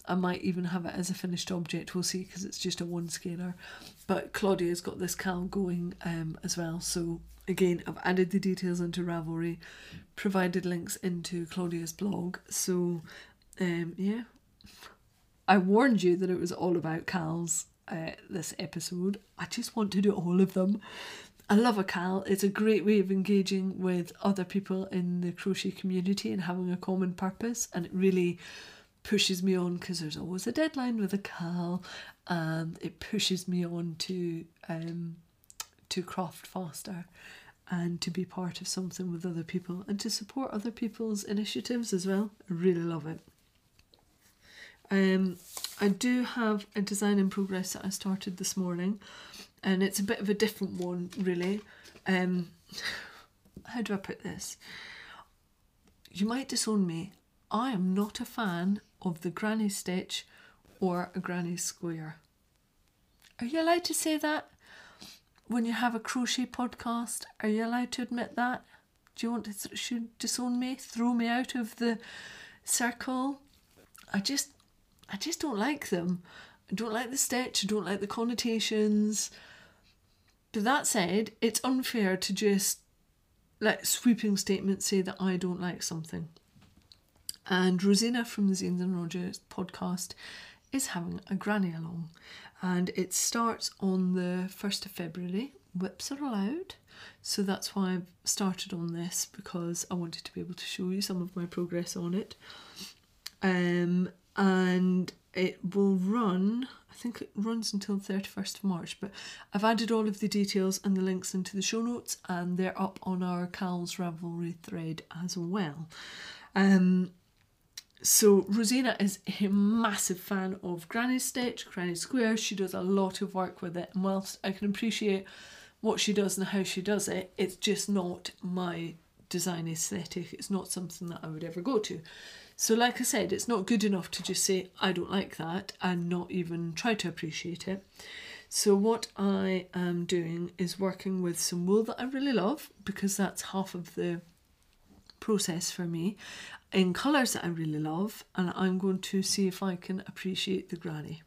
I might even have it as a finished object. We'll see, because it's just a one skeiner. But Claudia's got this cal going as well. So again, I've added the details into Ravelry, provided links into Claudia's blog. So yeah, I warned you that it was all about cals this episode. I just want to do all of them. I love a cal. It's a great way of engaging with other people in the crochet community and having a common purpose, and it really pushes me on because there's always a deadline with a cal, and it pushes me on to craft faster and to be part of something with other people and to support other people's initiatives as well. I really love it. I do have a design in progress that I started this morning, and it's a bit of a different one, really. How do I put this? You might disown me. I am not a fan of the granny stitch or a granny square. Are you allowed to say that? when you have a crochet podcast, are you allowed to admit that? Do you want to disown me, throw me out of the circle? I just don't like them. I don't like the stitch, I don't like the connotations. But that said, it's unfair to just let sweeping statements say that I don't like something. And Rosina from the Zines and Rogers podcast is having a granny along, and it starts on the 1st of February. Whips are allowed, so that's why I've started on this, because I wanted to be able to show you some of my progress on it. And it will run, I think it runs until the 31st of March, but I've added all of the details and the links into the show notes, and they're up on our Cal's Ravelry thread as well. So Rosina is a massive fan of granny stitch, granny square. She does a lot of work with it, and whilst I can appreciate what she does and how she does it, it's just not my design aesthetic. It's not something that I would ever go to. So like I said, it's not good enough to just say I don't like that and not even try to appreciate it. So what I am doing is working with some wool that I really love, because that's half of the process for me, in colours that I really love, and I'm going to see if I can appreciate the granny.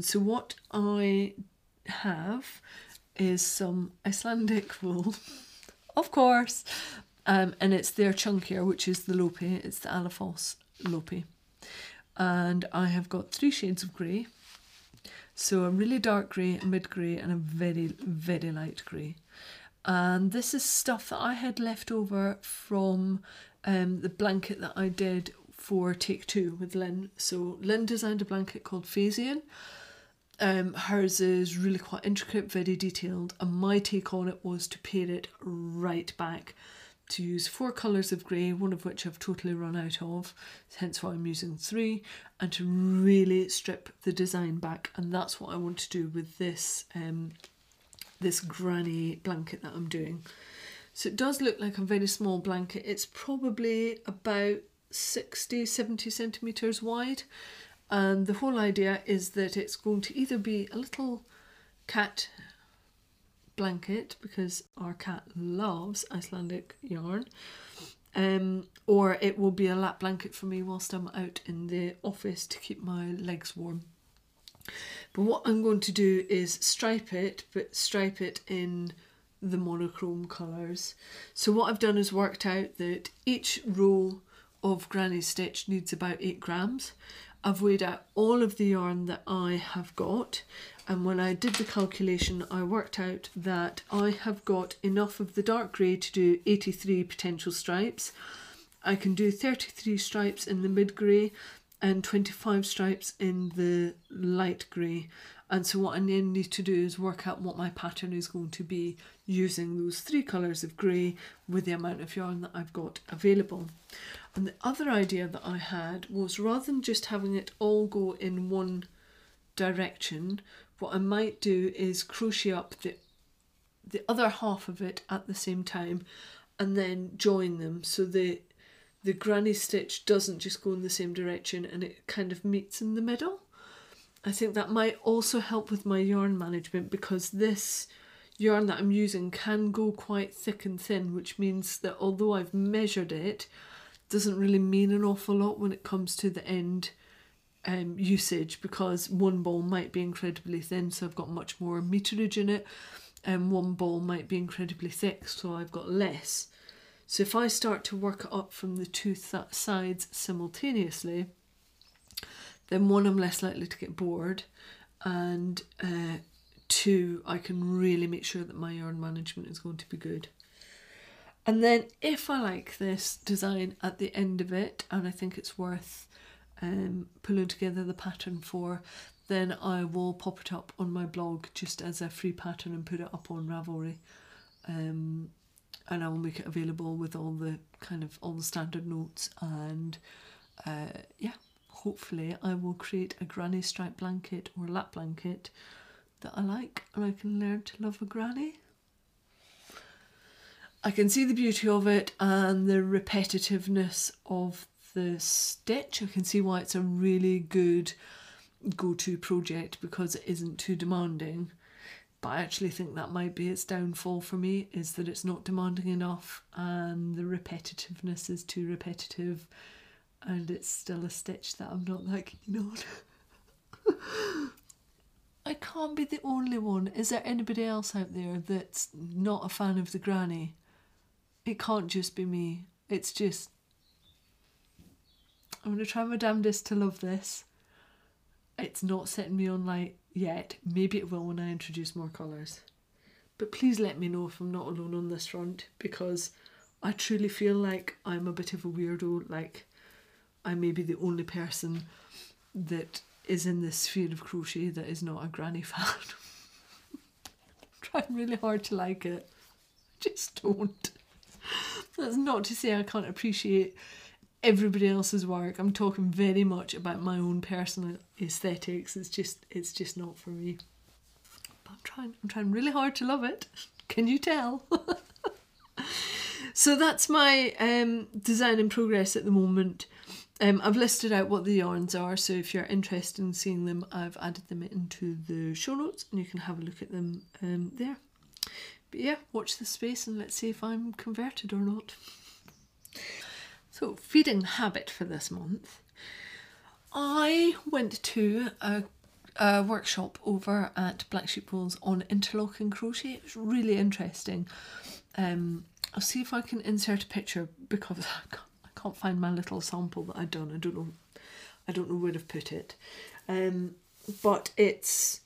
So what I have is some Icelandic wool, of course, and it's their chunkier, which is the lope, it's the Alafoss lope, and I have got three shades of grey, so a really dark grey, a mid grey, and a very, very light grey. And this is stuff that I had left over from the blanket that I did for Take Two with Lynn. So Lynn designed a blanket called Phasian. Hers is really quite intricate, very detailed, and my take on it was to pair it right back, to use four colours of grey, one of which I've totally run out of, hence why I'm using three, and to really strip the design back. And that's what I want to do with this this granny blanket that I'm doing. So it does look like a very small blanket. It's probably about 60-70 centimeters wide, and the whole idea is that it's going to either be a little cat blanket, because our cat loves Icelandic yarn, or it will be a lap blanket for me whilst I'm out in the office to keep my legs warm. But what I'm going to do is stripe it, but stripe it in the monochrome colours. So what I've done is worked out that each roll of granny stitch needs about 8 grams. I've weighed out all of the yarn that I have got, and when I did the calculation, I worked out that I have got enough of the dark grey to do 83 potential stripes. I can do 33 stripes in the mid grey, and 25 stripes in the light grey. And so what I then need to do is work out what my pattern is going to be using those three colours of grey with the amount of yarn that I've got available. And the other idea that I had was, rather than just having it all go in one direction, what I might do is crochet up the other half of it at the same time and then join them, so the granny stitch doesn't just go in the same direction and it kind of meets in the middle. I think that might also help with my yarn management, because this yarn that I'm using can go quite thick and thin, which means that although I've measured it, doesn't really mean an awful lot when it comes to the end usage, because one ball might be incredibly thin, so I've got much more meterage in it, and one ball might be incredibly thick, so I've got less. So if I start to work it up from the two sides simultaneously, then one, I'm less likely to get bored, and two, I can really make sure that my yarn management is going to be good. And then if I like this design at the end of it, and I think it's worth pulling together the pattern for, then I will pop it up on my blog just as a free pattern and put it up on Ravelry. And I will make it available with all the kind of all the standard notes, and yeah, hopefully I will create a granny stripe blanket or lap blanket that I like, and I can learn to love a granny. I can see the beauty of it and the repetitiveness of the stitch. I can see why it's a really good go-to project, because it isn't too demanding. But I actually think that might be its downfall for me, is that it's not demanding enough and the repetitiveness is too repetitive, and it's still a stitch that I'm not that keen on. I can't be the only one. Is there anybody else out there that's not a fan of the granny? It can't just be me. It's just... I'm going to try my damnedest to love this. It's not setting me on light yet. Maybe it will when I introduce more colours. But please let me know if I'm not alone on this front, because I truly feel like I'm a bit of a weirdo, like I may be the only person that is in this sphere of crochet that is not a granny fan. I'm trying really hard to like it. I just don't. That's not to say I can't appreciate everybody else's work. I'm talking very much about my own personal aesthetics. It's just not for me. But I'm trying really hard to love it. Can you tell? So that's my design in progress at the moment. I've listed out what the yarns are, so if you're interested in seeing them, I've added them into the show notes and you can have a look at them there. But yeah, watch this space and let's see if I'm converted or not. So, feeding habit for this month. I went to a workshop over at Black Sheep Wools on interlocking crochet. It was really interesting. I'll see if I can insert a picture, because I can't find my little sample that I'd done. I don't know where to put it. But it's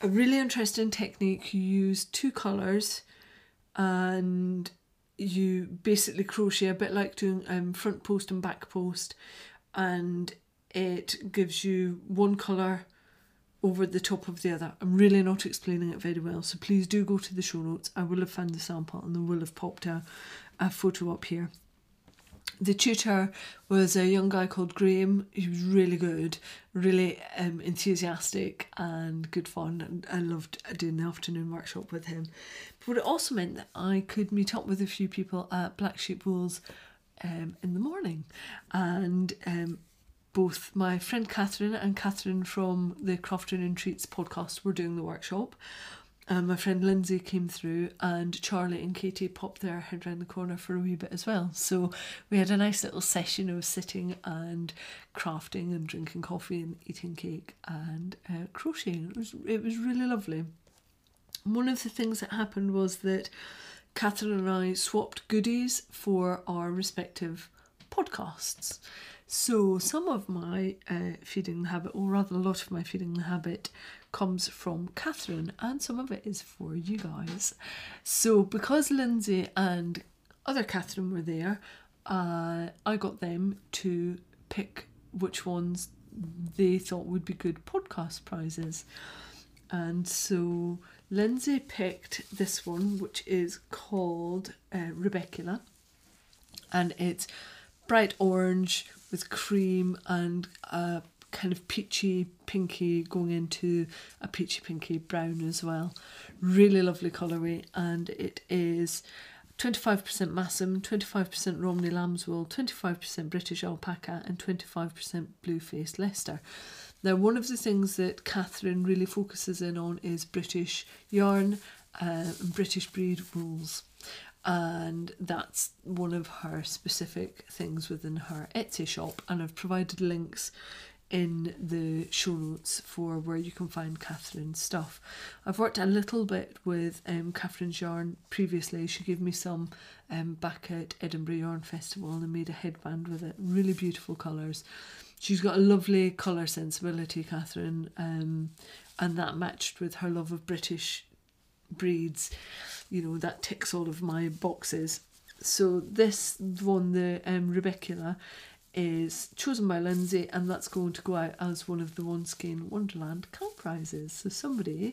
a really interesting technique. You use two colours and you basically crochet a bit like doing front post and back post, and it gives you one colour over the top of the other. I'm really not explaining it very well, so please do go to the show notes. I will have found the sample and I will have popped a photo up here. The tutor was a young guy called Graham. He was really good, really enthusiastic and good fun. And I loved doing the afternoon workshop with him. But it also meant that I could meet up with a few people at Black Sheep Wools in the morning. And both my friend Catherine and Catherine from the Crofton and Treats podcast were doing the workshop. My friend Lindsay came through, and Charlie and Katie popped their head round the corner for a wee bit as well. So we had a nice little session of sitting and crafting and drinking coffee and eating cake and crocheting. It was really lovely. One of the things that happened was that Catherine and I swapped goodies for our respective podcasts. So some of my feeding the habit, or rather a lot of my feeding the habit, comes from Catherine, and some of it is for you guys. So because Lindsay and other Catherine were there, I got them to pick which ones they thought would be good podcast prizes. And so Lindsay picked this one, which is called Rebecula, and it's bright orange with cream and kind of peachy pinky, going into a peachy pinky brown as well. Really lovely colourway, and it is 25% Massom, 25% Romney lamb's wool, 25% British alpaca and 25% blue-faced Leicester. Now, one of the things that Catherine really focuses in on is British yarn and British breed wools, and that's one of her specific things within her Etsy shop, and I've provided links in the show notes for where you can find Catherine's stuff. I've worked a little bit with Catherine's yarn previously. She gave me some back at Edinburgh Yarn Festival, and I made a headband with it. Really beautiful colours. She's got a lovely colour sensibility, Catherine, and that matched with her love of British breeds. You know, that ticks all of my boxes. So this one, the Rebecula, is chosen by Lindsay, and that's going to go out as one of the One Skin Wonderland Cal prizes. So somebody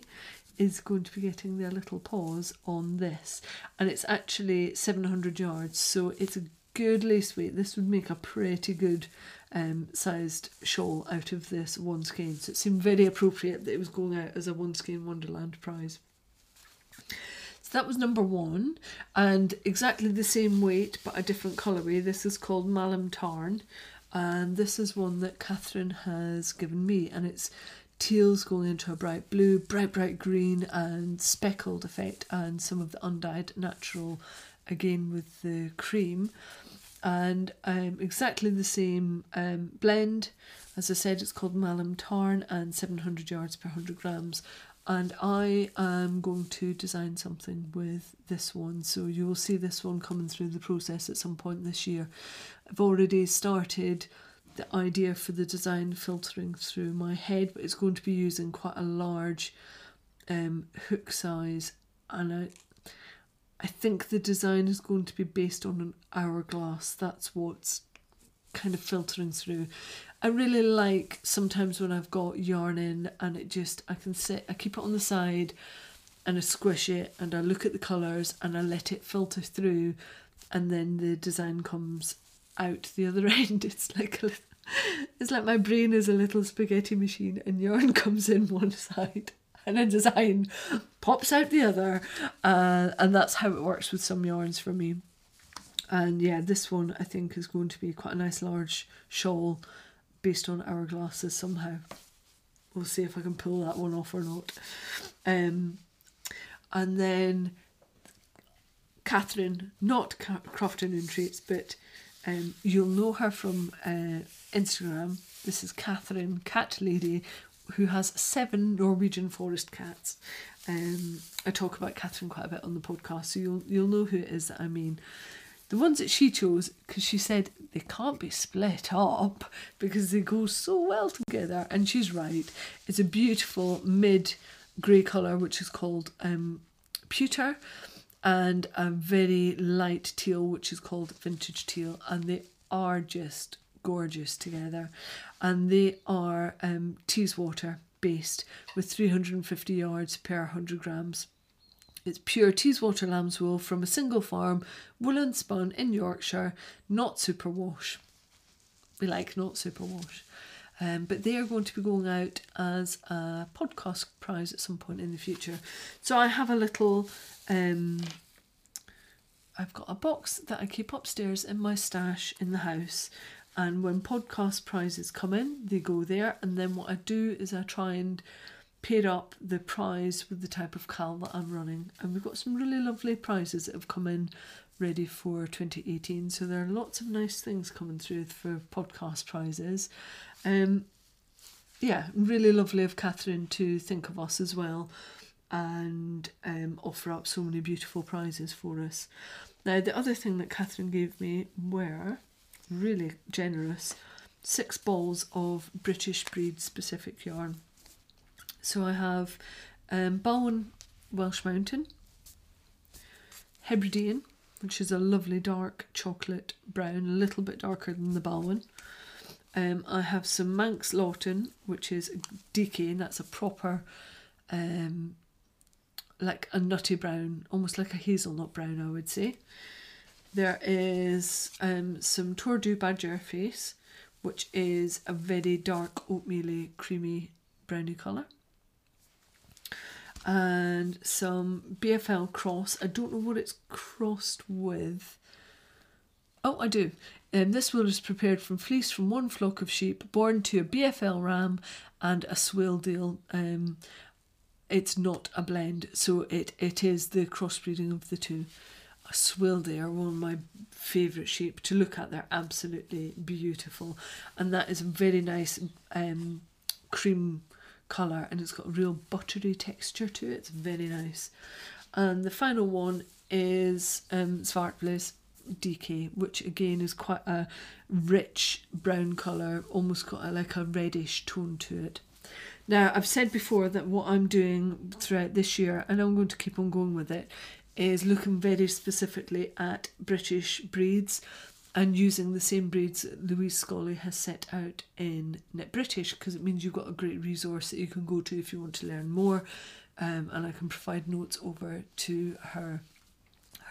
is going to be getting their little paws on this, and it's actually 700 yards, so it's a good lace weight. This would make a pretty good sized shawl out of this one skein, so it seemed very appropriate that it was going out as a One Skin Wonderland prize. That was number one, and exactly the same weight but a different colourway. This is called Malham Tarn, and this is one that Catherine has given me, and it's teals going into a bright blue, bright green and speckled effect, and some of the undyed natural again with the cream. And exactly the same blend. As I said, it's called Malham Tarn and 700 yards per 100 grams. And I am going to design something with this one. So you will see this one coming through the process at some point this year. I've already started the idea for the design filtering through my head, but it's going to be using quite a large hook size. And I think the design is going to be based on an hourglass. That's what's kind of filtering through. I really like sometimes when I've got yarn in and it just, I keep it on the side and I squish it and I look at the colours and I let it filter through, and then the design comes out the other end. It's like a little, it's like my brain is a little spaghetti machine and yarn comes in one side and a design pops out the other, and that's how it works with some yarns for me. And yeah, this one I think is going to be quite a nice large shawl based on hourglasses somehow. We'll see if I can pull that one off or not. And then Catherine, not Crofton and Treats, but you'll know her from Instagram. This is Catherine, Cat Lady, who has 7 Norwegian forest cats. I talk about Catherine quite a bit on the podcast, so you'll know who it is that I mean. The ones that she chose, because she said they can't be split up because they go so well together, and she's right. It's a beautiful mid-grey colour which is called Pewter, and a very light teal which is called Vintage Teal, and they are just gorgeous together. And they are Teeswater based with 350 yards per 100 grams. It's pure Teeswater lamb's wool from a single farm, woolen spun in Yorkshire, not superwash. We like not superwash. But they are going to be going out as a podcast prize at some point in the future. So I have a little, I've got a box that I keep upstairs in my stash in the house. And when podcast prizes come in, they go there. And then what I do is I try and pair up the prize with the type of cal that I'm running. And we've got some really lovely prizes that have come in ready for 2018. So there are lots of nice things coming through for podcast prizes. Yeah, really lovely of Catherine to think of us as well and offer up so many beautiful prizes for us. Now, the other thing that Catherine gave me were, really generous, 6 balls of British breed specific yarn. So I have Balwyn Welsh Mountain, Hebridean, which is a lovely dark chocolate brown, a little bit darker than the Balwyn. I have some Manx Lawton, which is DK, and that's a proper, like a nutty brown, almost like a hazelnut brown, I would say. There is some Tordu Badger Face, which is a very dark oatmeal creamy brownie colour. And some BFL Cross. I don't know what it's crossed with. Oh, I do. This wool is prepared from fleece from one flock of sheep born to a BFL ram and a swail deal. It's not a blend, so it is the crossbreeding of the two. A swail deer, one of my favourite sheep to look at. They're absolutely beautiful, and that is a very nice cream colour, and it's got a real buttery texture to it. It's very nice. And the final one is Svartblaze DK, which again is quite a rich brown colour, almost got like a reddish tone to it. Now, I've said before that what I'm doing throughout this year, and I'm going to keep on going with it, is looking very specifically at British breeds and using the same breeds that Louise Scully has set out in Knit British, because it means you've got a great resource that you can go to if you want to learn more, and I can provide notes over to her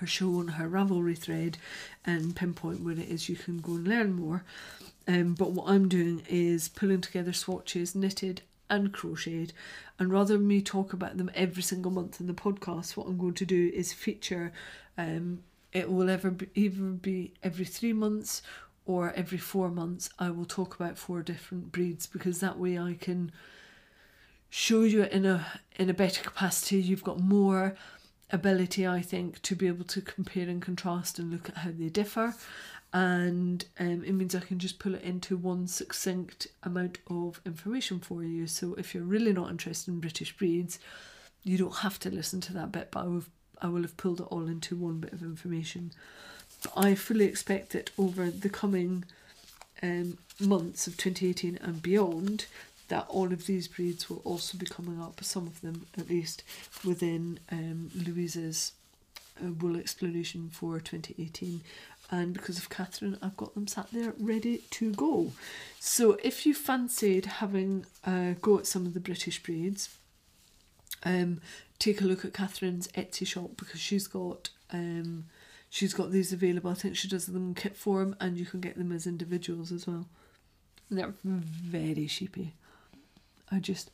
show on her Ravelry thread and pinpoint where it is you can go and learn more. But what I'm doing is pulling together swatches, knitted and crocheted, and rather than me talk about them every single month in the podcast, what I'm going to do is feature, it will either be every 3 months or every 4 months. I will talk about 4 different breeds, because that way I can show you in a better capacity. You've got more ability, I think, to be able to compare and contrast and look at how they differ, and it means I can just pull it into one succinct amount of information for you. So if you're really not interested in British breeds, you don't have to listen to that bit, but I will have pulled it all into one bit of information. But I fully expect that over the coming months of 2018 and beyond, that all of these breeds will also be coming up, some of them at least, within Louisa's wool exploration for 2018. And because of Catherine, I've got them sat there ready to go. So if you fancied having a go at some of the British breeds, take a look at Catherine's Etsy shop, because she's got these available. I think she does them in kit form, and you can get them as individuals as well. And they're very sheepy. I just,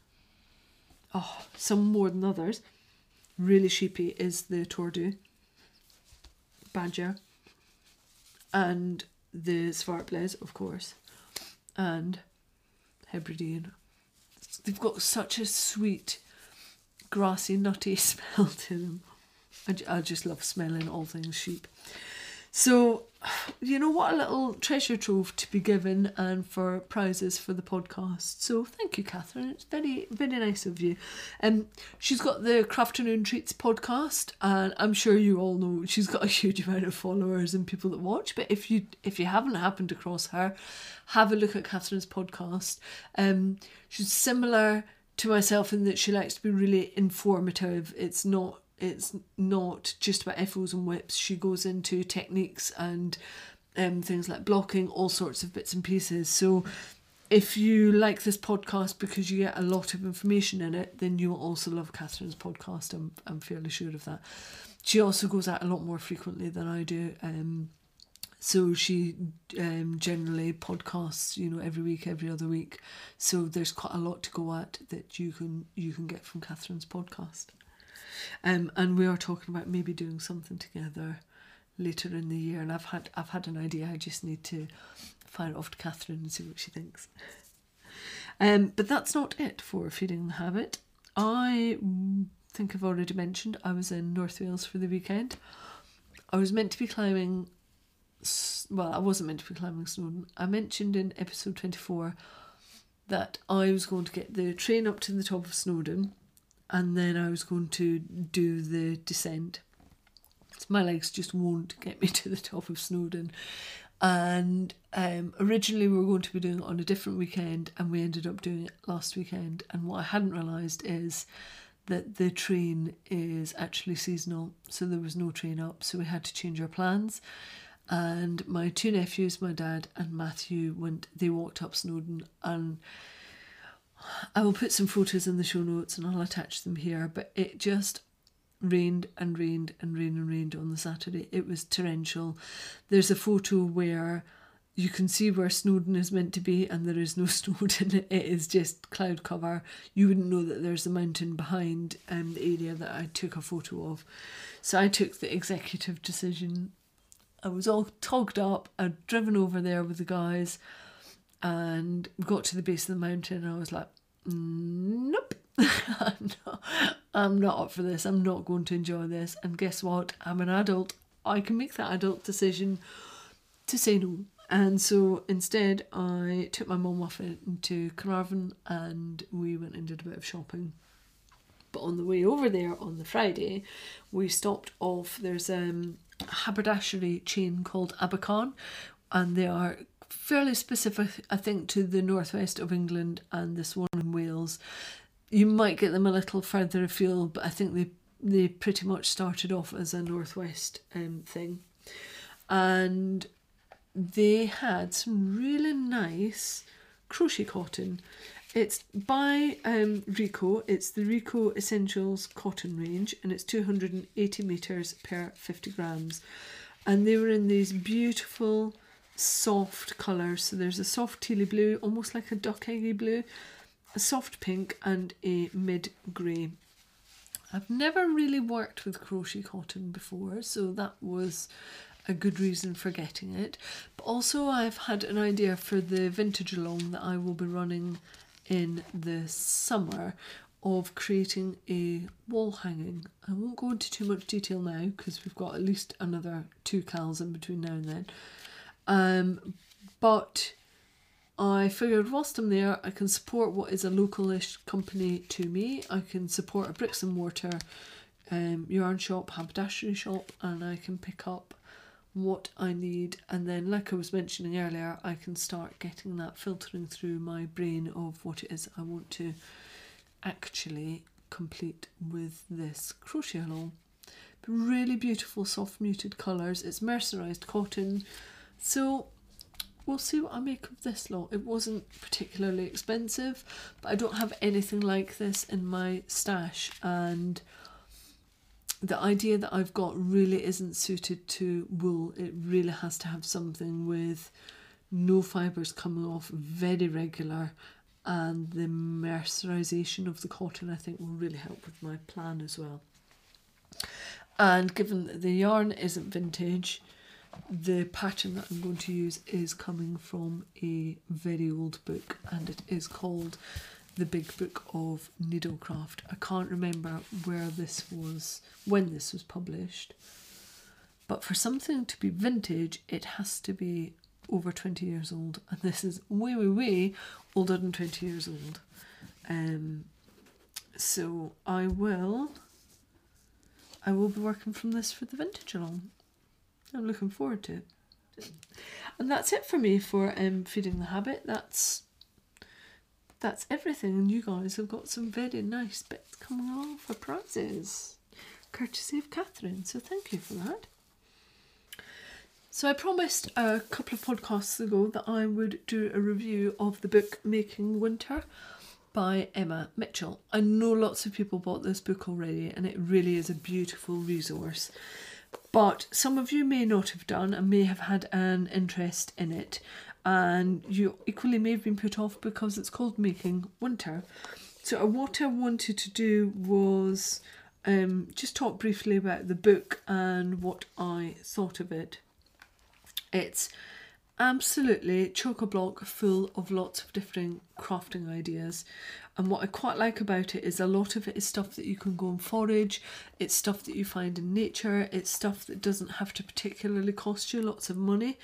oh, some more than others. Really sheepy is the Tordu, Badger, and the Svartblaze, of course, and Hebridean. They've got such a sweet, grassy, nutty smell to them. I just love smelling all things sheep. So, you know, what a little treasure trove to be given, and for prizes for the podcast. So thank you, Catherine. It's very, very nice of you. She's got the Crafternoon Treats podcast, and I'm sure you all know she's got a huge amount of followers and people that watch. But if you haven't happened across her, have a look at Catherine's podcast. She's similar to myself in that she likes to be really informative. It's not just about FOs and whips. She goes into techniques and things like blocking, all sorts of bits and pieces. So if you like this podcast because you get a lot of information in it, then you'll also love Catherine's podcast. I'm fairly sure of that. She also goes out a lot more frequently than I do. So she generally podcasts, you know, every week, every other week. So there's quite a lot to go at that you can get from Catherine's podcast. And we are talking about maybe doing something together later in the year, and I've had an idea. I just need to fire it off to Catherine and see what she thinks. But that's not it for Feeding the Habit. I think I've already mentioned I was in North Wales for the weekend. I was meant to be climbing, well, I wasn't meant to be climbing Snowdon. I mentioned in episode 24 that I was going to get the train up to the top of Snowdon, and then I was going to do the descent. So my legs just won't get me to the top of Snowdon. And originally we were going to be doing it on a different weekend, and we ended up doing it last weekend. And what I hadn't realised is that the train is actually seasonal, so there was no train up, so we had to change our plans. And my two nephews, my dad and Matthew, walked up Snowdon, and I will put some photos in the show notes and I'll attach them here, but it just rained and rained and rained and rained on the Saturday. It was torrential. There's a photo where you can see where Snowdon is meant to be, and there is no Snowdon. It is just cloud cover. You wouldn't know that there's a mountain behind the area that I took a photo of. So I took the executive decision. I was all togged up. I'd driven over there with the guys, and we got to the base of the mountain, and I was like, nope, I'm not up for this. I'm not going to enjoy this. And guess what? I'm an adult. I can make that adult decision to say no. And so instead, I took my mum off into Carnarvon, and we went and did a bit of shopping. But on the way over there on the Friday, we stopped off. There's a haberdashery chain called Abercorn, and they are fairly specific, I think, to the northwest of England, and this one in Wales. You might get them a little further afield, but I think they pretty much started off as a northwest thing. And they had some really nice crochet cotton. It's by Ricoh. It's the Ricoh Essentials cotton range, and it's 280 metres per 50 grams. And they were in these beautiful soft colours. So there's a soft tealy blue, almost like a duck eggy blue, a soft pink, and a mid grey. I've never really worked with crochet cotton before, so that was a good reason for getting it. But also I've had an idea for the Vintage Along that I will be running in the summer, of creating a wall hanging. I won't go into too much detail now because we've got at least another 2 cals in between now and then. But I figured whilst I'm there, I can support what is a localish company to me. I can support a bricks and mortar yarn shop, haberdashery shop, and I can pick up what I need. And then, like I was mentioning earlier, I can start getting that filtering through my brain of what it is I want to actually complete with this crochet along. Really beautiful soft muted colours. It's mercerised cotton, so we'll see what I make of this lot. It wasn't particularly expensive, but I don't have anything like this in my stash, and the idea that I've got really isn't suited to wool. It really has to have something with no fibres coming off, very regular, and the mercerisation of the cotton I think will really help with my plan as well. And given that the yarn isn't vintage, the pattern that I'm going to use is coming from a very old book, and it is called The Big Book of Needlecraft. I can't remember where this was, when this was published, but for something to be vintage it has to be over 20 years old, and this is way, way, way older than 20 years old. So I will be working from this for the Vintage Along. I'm looking forward to it. And that's it for me for Feeding the Habit. That's everything, and you guys have got some very nice bits coming along for prizes, courtesy of Catherine, so thank you for that. So I promised a couple of podcasts ago that I would do a review of the book Making Winter by Emma Mitchell. I know lots of people bought this book already, and it really is a beautiful resource, but some of you may not have done and may have had an interest in it, and you equally may have been put off because it's called Making Winter. So what I wanted to do was just talk briefly about the book and what I thought of it. It's absolutely chock-a-block full of lots of different crafting ideas, and what I quite like about it is a lot of it is stuff that you can go and forage, it's stuff that you find in nature, it's stuff that doesn't have to particularly cost you lots of money,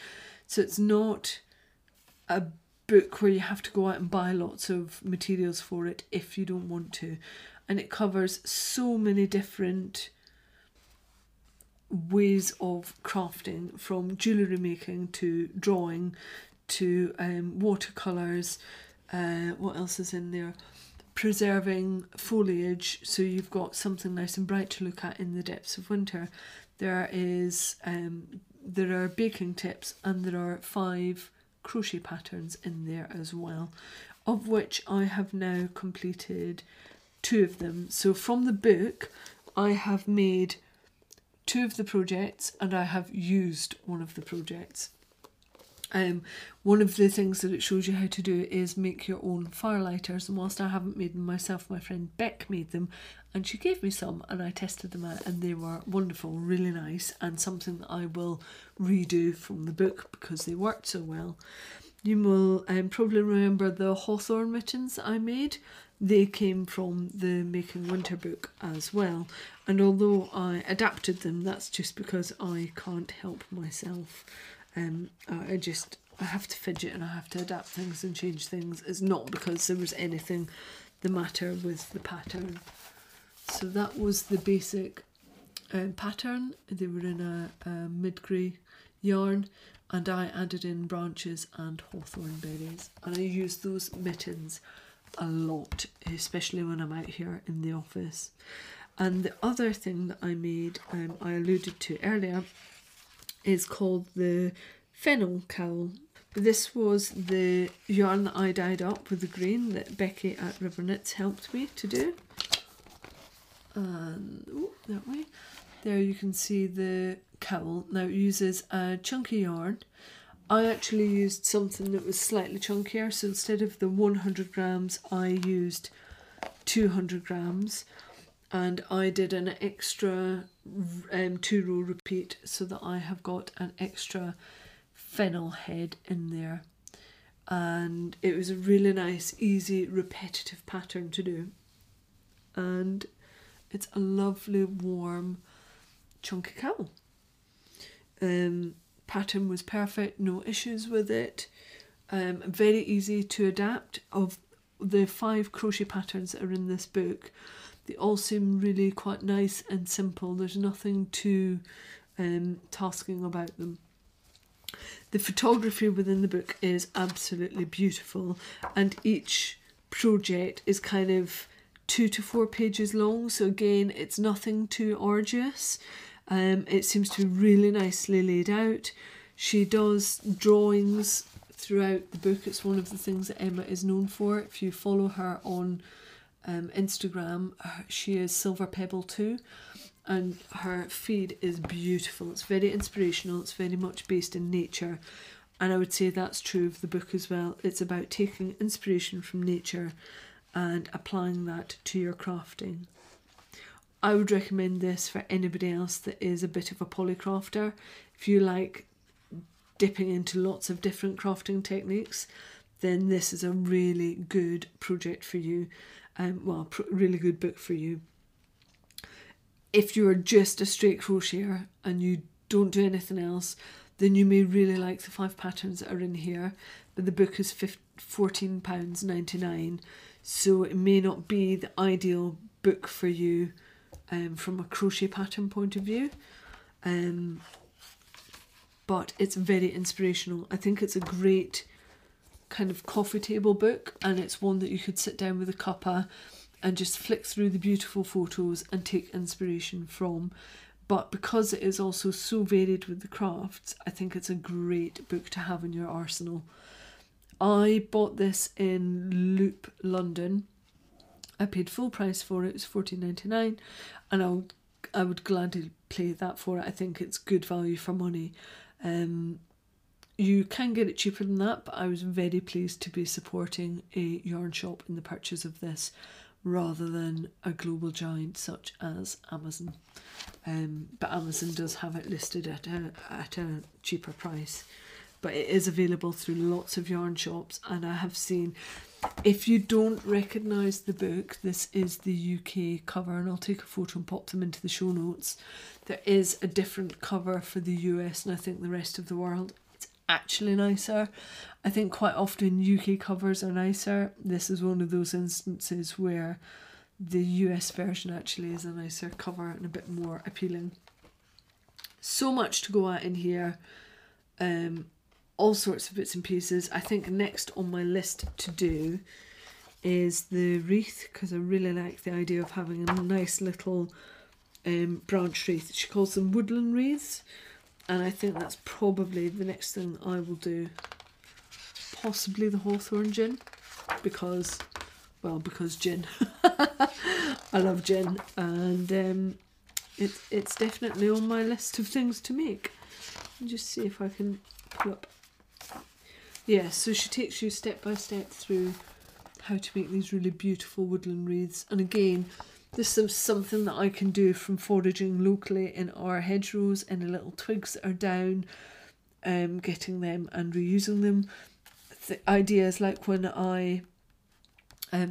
so it's not a book where you have to go out and buy lots of materials for it if you don't want to. And it covers so many different ways of crafting, from jewellery making to drawing to watercolours. What else is in there? Preserving foliage, so you've got something nice and bright to look at in the depths of winter. There are baking tips, and there are 5 crochet patterns in there as well, of which I have now completed 2 of them. So from the book I have made 2 of the projects, and I have used 1 of the projects. One of the things that it shows you how to do is make your own firelighters, and whilst I haven't made them myself, my friend Beck made them, and she gave me some and I tested them out, and they were wonderful, really nice, and something that I will redo from the book because they worked so well. You will probably remember the hawthorn mittens that I made. They came from the Making Winter book as well, and although I adapted them, that's just because I can't help myself. I have to fidget and I have to adapt things and change things. It's not because there was anything the matter with the pattern. So that was the basic pattern. They were in a mid-grey yarn, and I added in branches and hawthorn berries, and I used those mittens a lot, especially when I'm out here in the office. And the other thing that I made, I alluded to earlier, is called the Fennel Cowl. This was the yarn that I dyed up with the green that Becky at River Knits helped me to do. And that way, there you can see the cowl. Now it uses a chunky yarn. I actually used something that was slightly chunkier, so instead of the 100 grams I used 200 grams, and I did an extra 2-row repeat so that I have got an extra fennel head in there, and it was a really nice, easy, repetitive pattern to do. and it's a lovely warm chunky cowl. Pattern was perfect, no issues with it. Very easy to adapt. Of the 5 crochet patterns that are in this book, they all seem really quite nice and simple. There's nothing too tasking about them. The photography within the book is absolutely beautiful, and each project is kind of 2 to 4 pages long, so again it's nothing too arduous. It seems to be really nicely laid out. She does drawings throughout the book. It's one of the things that Emma is known for. If you follow her on Instagram, she is Silver Pebble 2, and her feed is beautiful. It's very inspirational, it's very much based in nature, and I would say that's true of the book as well. It's about taking inspiration from nature and applying that to your crafting. I would recommend this for anybody else that is a bit of a polycrafter. If you like dipping into lots of different crafting techniques, then this is a really good project for you, really good book for you. If you are just a straight crocheter and you don't do anything else, then you may really like the 5 patterns that are in here, but the book is £14.99, so it may not be the ideal book for you from a crochet pattern point of view, but it's very inspirational. I think it's a great kind of coffee table book, and it's one that you could sit down with a cuppa and just flick through the beautiful photos and take inspiration from. But because it is also so varied with the crafts, I think it's a great book to have in your arsenal. I bought this in Loop London. I paid full price for it. It was £14.99, and I would gladly pay that for it. I think it's good value for money. You can get it cheaper than that, but I was very pleased to be supporting a yarn shop in the purchase of this rather than a global giant such as Amazon. But Amazon does have it listed at a cheaper price. But it is available through lots of yarn shops, and I have seen, if you don't recognise the book, this is the UK cover, and I'll take a photo and pop them into the show notes. There is a different cover for the US and I think the rest of the world. It's actually nicer. I think quite often UK covers are nicer. This is one of those instances where the US version actually is a nicer cover and a bit more appealing. So much to go at in here. All sorts of bits and pieces. I think next on my list to do is the wreath, because I really like the idea of having a nice little branch wreath. She calls them woodland wreaths, and I think that's probably the next thing I will do. Possibly the hawthorn gin, because gin. I love gin, and it's definitely on my list of things to make. I'll just see if I can pull up. Yeah, so she takes you step by step through how to make these really beautiful woodland wreaths. And again, this is something that I can do from foraging locally in our hedgerows, any little twigs that are down, getting them and reusing them. The idea is like when I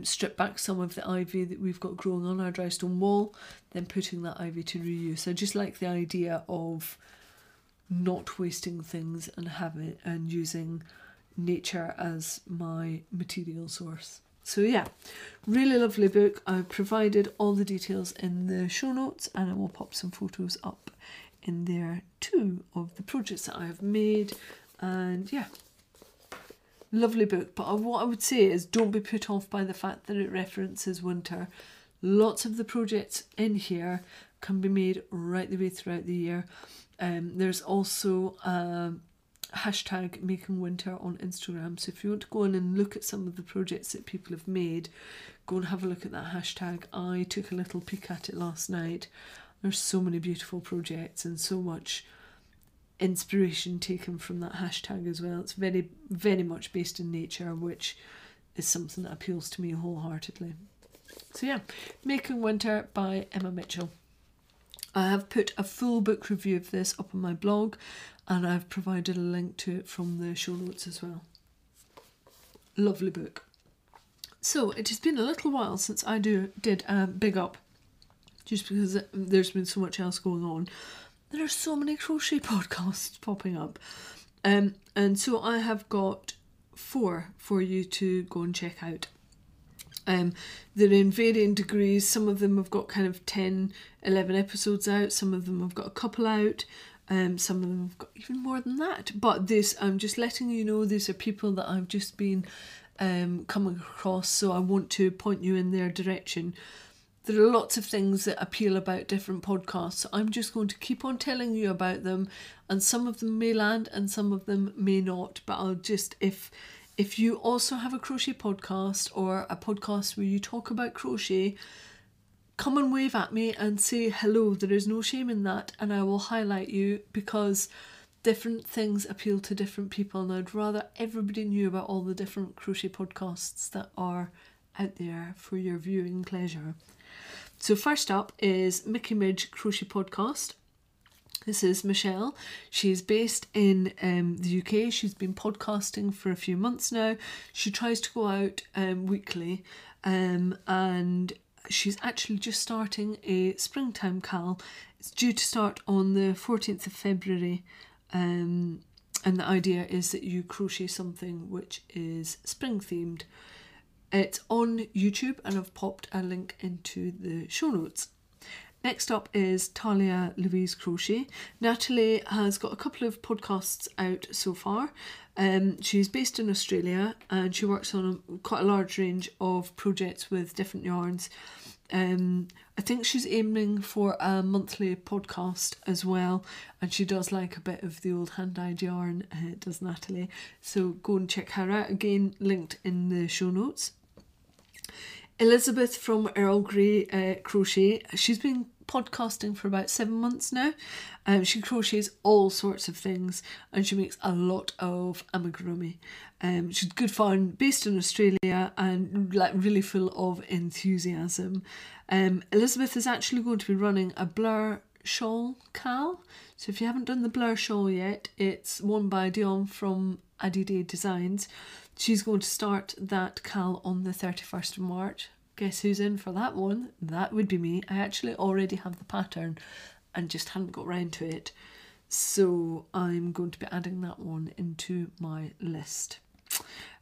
strip back some of the ivy that we've got growing on our dry stone wall, then putting that ivy to reuse. I just like the idea of not wasting things and using nature as my material source. So yeah, really lovely book. I've provided all the details in the show notes, and I will pop some photos up in there too of the projects that I have made. And yeah, lovely book. But what I would say is, don't be put off by the fact that it references winter. Lots of the projects in here can be made right the way throughout the year. There's also a hashtag Making Winter on Instagram, so if you want to go in and look at some of the projects that people have made, go and have a look at that hashtag. I took a little peek at it last night. There's so many beautiful projects and so much inspiration taken from that hashtag as well. It's very, very much based in nature, which is something that appeals to me wholeheartedly. So yeah, Making Winter by Emma Mitchell. I have put a full book review of this up on my blog, and I've provided a link to it from the show notes as well. Lovely book. So it has been a little while since I did a big up, just because there's been so much else going on. There are so many crochet podcasts popping up, and so I have got 4 for you to go and check out. They're in varying degrees. Some of them have got kind of 10-11 episodes out, some of them have got a couple out, some of them have got even more than that. But this, I'm just letting you know, these are people that I've just been coming across, so I want to point you in their direction. There are lots of things that appeal about different podcasts, so I'm just going to keep on telling you about them, and some of them may land and some of them may not. But I'll just, if you also have a crochet podcast or a podcast where you talk about crochet, come and wave at me and say hello. There is no shame in that, and I will highlight you, because different things appeal to different people, and I'd rather everybody knew about all the different crochet podcasts that are out there for your viewing pleasure. So first up is Mickey Midge Crochet Podcast. This is Michelle. She's based in the UK. She's been podcasting for a few months now. She tries to go out weekly, and she's actually just starting a springtime cal. It's due to start on the 14th of February, and the idea is that you crochet something which is spring themed. It's on YouTube, and I've popped a link into the show notes. Next up is Talia Louise Crochet. Natalie has got a couple of podcasts out so far. She's based in Australia, and she works on quite a large range of projects with different yarns. I think she's aiming for a monthly podcast as well, and she does like a bit of the old hand-dyed yarn, does Natalie. So go and check her out. Again, linked in the show notes. Elizabeth from Earl Grey Crochet. She's been podcasting for about 7 months now. She crochets all sorts of things, and she makes a lot of amigurumi. She's good fun, based in Australia, and like really full of enthusiasm. Elizabeth is actually going to be running a blur shawl cal. So if you haven't done the blur shawl yet, it's one by Dion from Edinburgh Designs. She's going to start that cal on the 31st of March. Guess who's in for that one? That would be me. I actually already have the pattern and just hadn't got round to it. So I'm going to be adding that one into my list.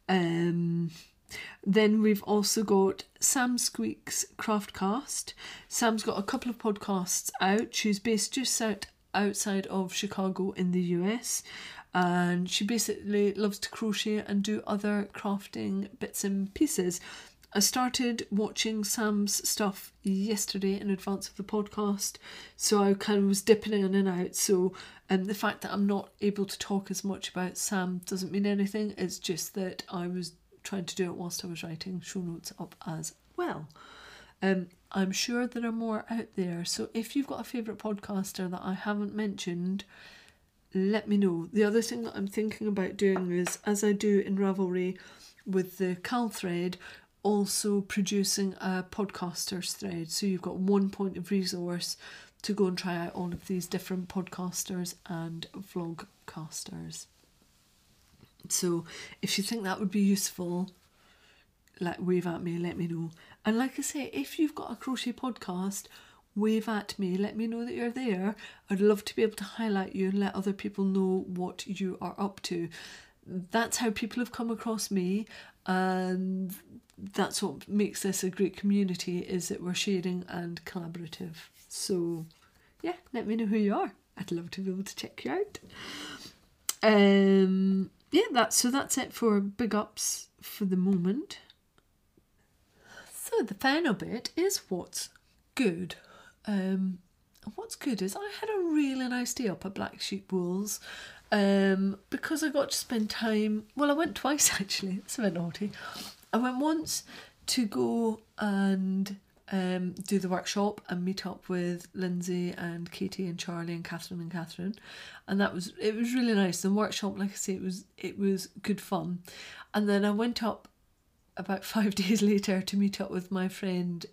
Then we've also got Sam Squeak's Craftcast. Sam's got a couple of podcasts out. She's based just outside of Chicago in the US. And she basically loves to crochet and do other crafting bits and pieces. I started watching Sam's stuff yesterday in advance of the podcast, so I kind of was dipping in and out. So the fact that I'm not able to talk as much about Sam doesn't mean anything. It's just that I was trying to do it whilst I was writing show notes up as well. I'm sure there are more out there. So if you've got a favourite podcaster that I haven't mentioned, let me know. The other thing that I'm thinking about doing is, as I do in Ravelry with the Cal thread, also producing a podcaster's thread, so you've got one point of resource to go and try out all of these different podcasters and vlogcasters. So if you think that would be useful, wave at me, let me know. And like I say, if you've got a crochet podcast, wave at me, let me know that you're there. I'd love to be able to highlight you and let other people know what you are up to. That's how people have come across me, and that's what makes this a great community, is that we're sharing and collaborative. So yeah, let me know who you are. I'd love to be able to check you out. Yeah, that's it for big ups for the moment. So the final bit is what's good. What's good is I had a really nice day up at Black Sheep Wools, because I got to spend time, well, I went twice actually, it's a bit naughty. I went once to go and do the workshop and meet up with Lindsay and Katie and Charlie and Catherine, and it was really nice. The workshop, like I say, it was good fun. And then I went up about 5 days later to meet up with my friend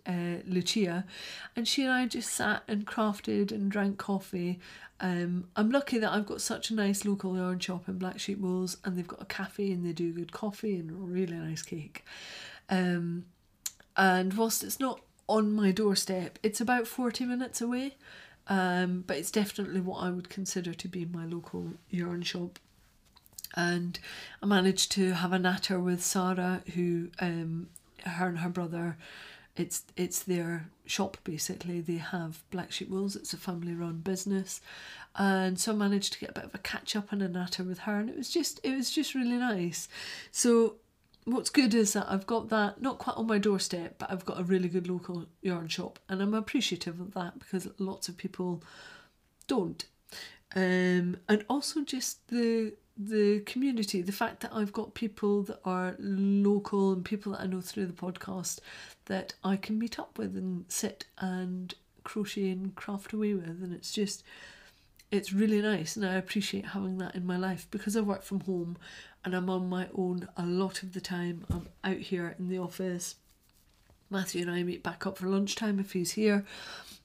Lucia, and she and I just sat and crafted and drank coffee. I'm lucky that I've got such a nice local yarn shop in Black Sheep Wools, and they've got a cafe and they do good coffee and really nice cake. And whilst it's not on my doorstep, it's about 40 minutes away, but it's definitely what I would consider to be my local yarn shop. And I managed to have a natter with Sarah, who her and her brother, it's their shop basically. They have Black Sheep Wools, it's a family run business, and so I managed to get a bit of a catch up and a natter with her, and it was just really nice. So what's good is that I've got that, not quite on my doorstep, but I've got a really good local yarn shop, and I'm appreciative of that because lots of people don't. And also just the community, the fact that I've got people that are local and people that I know through the podcast that I can meet up with and sit and crochet and craft away with, and it's really nice, and I appreciate having that in my life because I work from home and I'm on my own a lot of the time. I'm out here in the office. Matthew and I meet back up for lunchtime if he's here,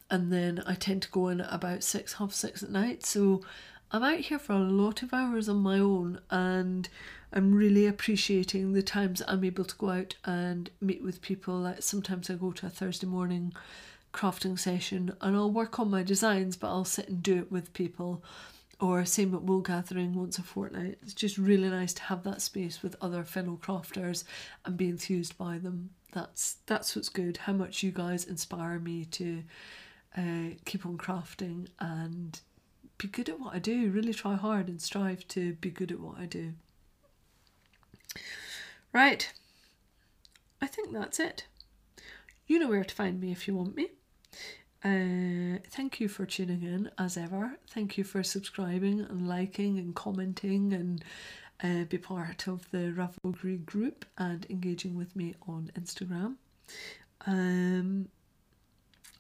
and then I tend to go in at about 6, half 6 at night, so I'm out here for a lot of hours on my own, and I'm really appreciating the times I'm able to go out and meet with people. Like sometimes I go to a Thursday morning crafting session and I'll work on my designs, but I'll sit and do it with people, or same at Wool Gathering once a fortnight. It's just really nice to have that space with other fellow crafters and be enthused by them. That's what's good, how much you guys inspire me to keep on crafting and be good at what I do, really try hard and strive to be good at what I do. Right, I think that's it. You know where to find me if you want me. Thank you for tuning in as ever. Thank you for subscribing and liking and commenting, and be part of the Ravelry group and engaging with me on Instagram.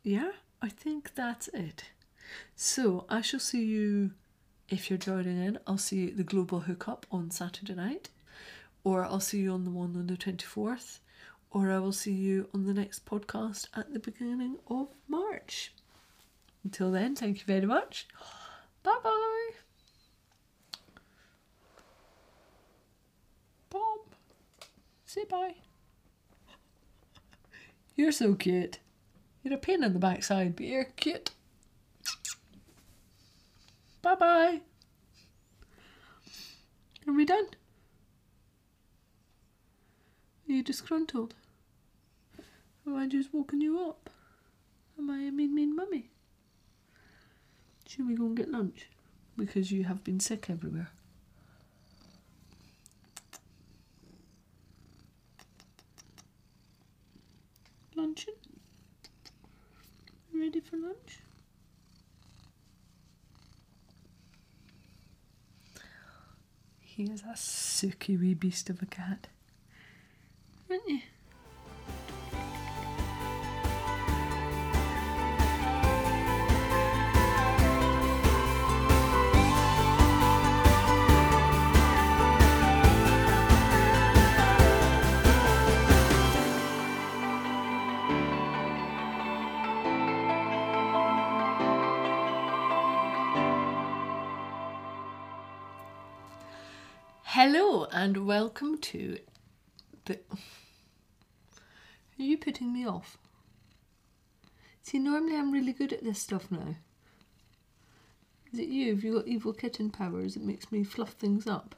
Yeah, I think that's it. So I shall see you, if you're joining in, I'll see you at the Global Hookup on Saturday night, or I'll see you on the one on the 24th, or I will see you on the next podcast at the beginning of March. Until then, thank you very much. Bye bye. Bob, say bye. You're so cute. You're a pain in the backside, but you're cute. Bye-bye. Are we done? Are you disgruntled? Am I just walking you up? Am I a mean mummy? Should we go and get lunch? Because you have been sick everywhere. Luncheon? Ready for lunch? He is a sucky wee beast of a cat, aren't you? Hello and welcome to the... Are you putting me off? See, normally I'm really good at this stuff now. Is it you? Have you got evil kitten powers? It makes me fluff things up.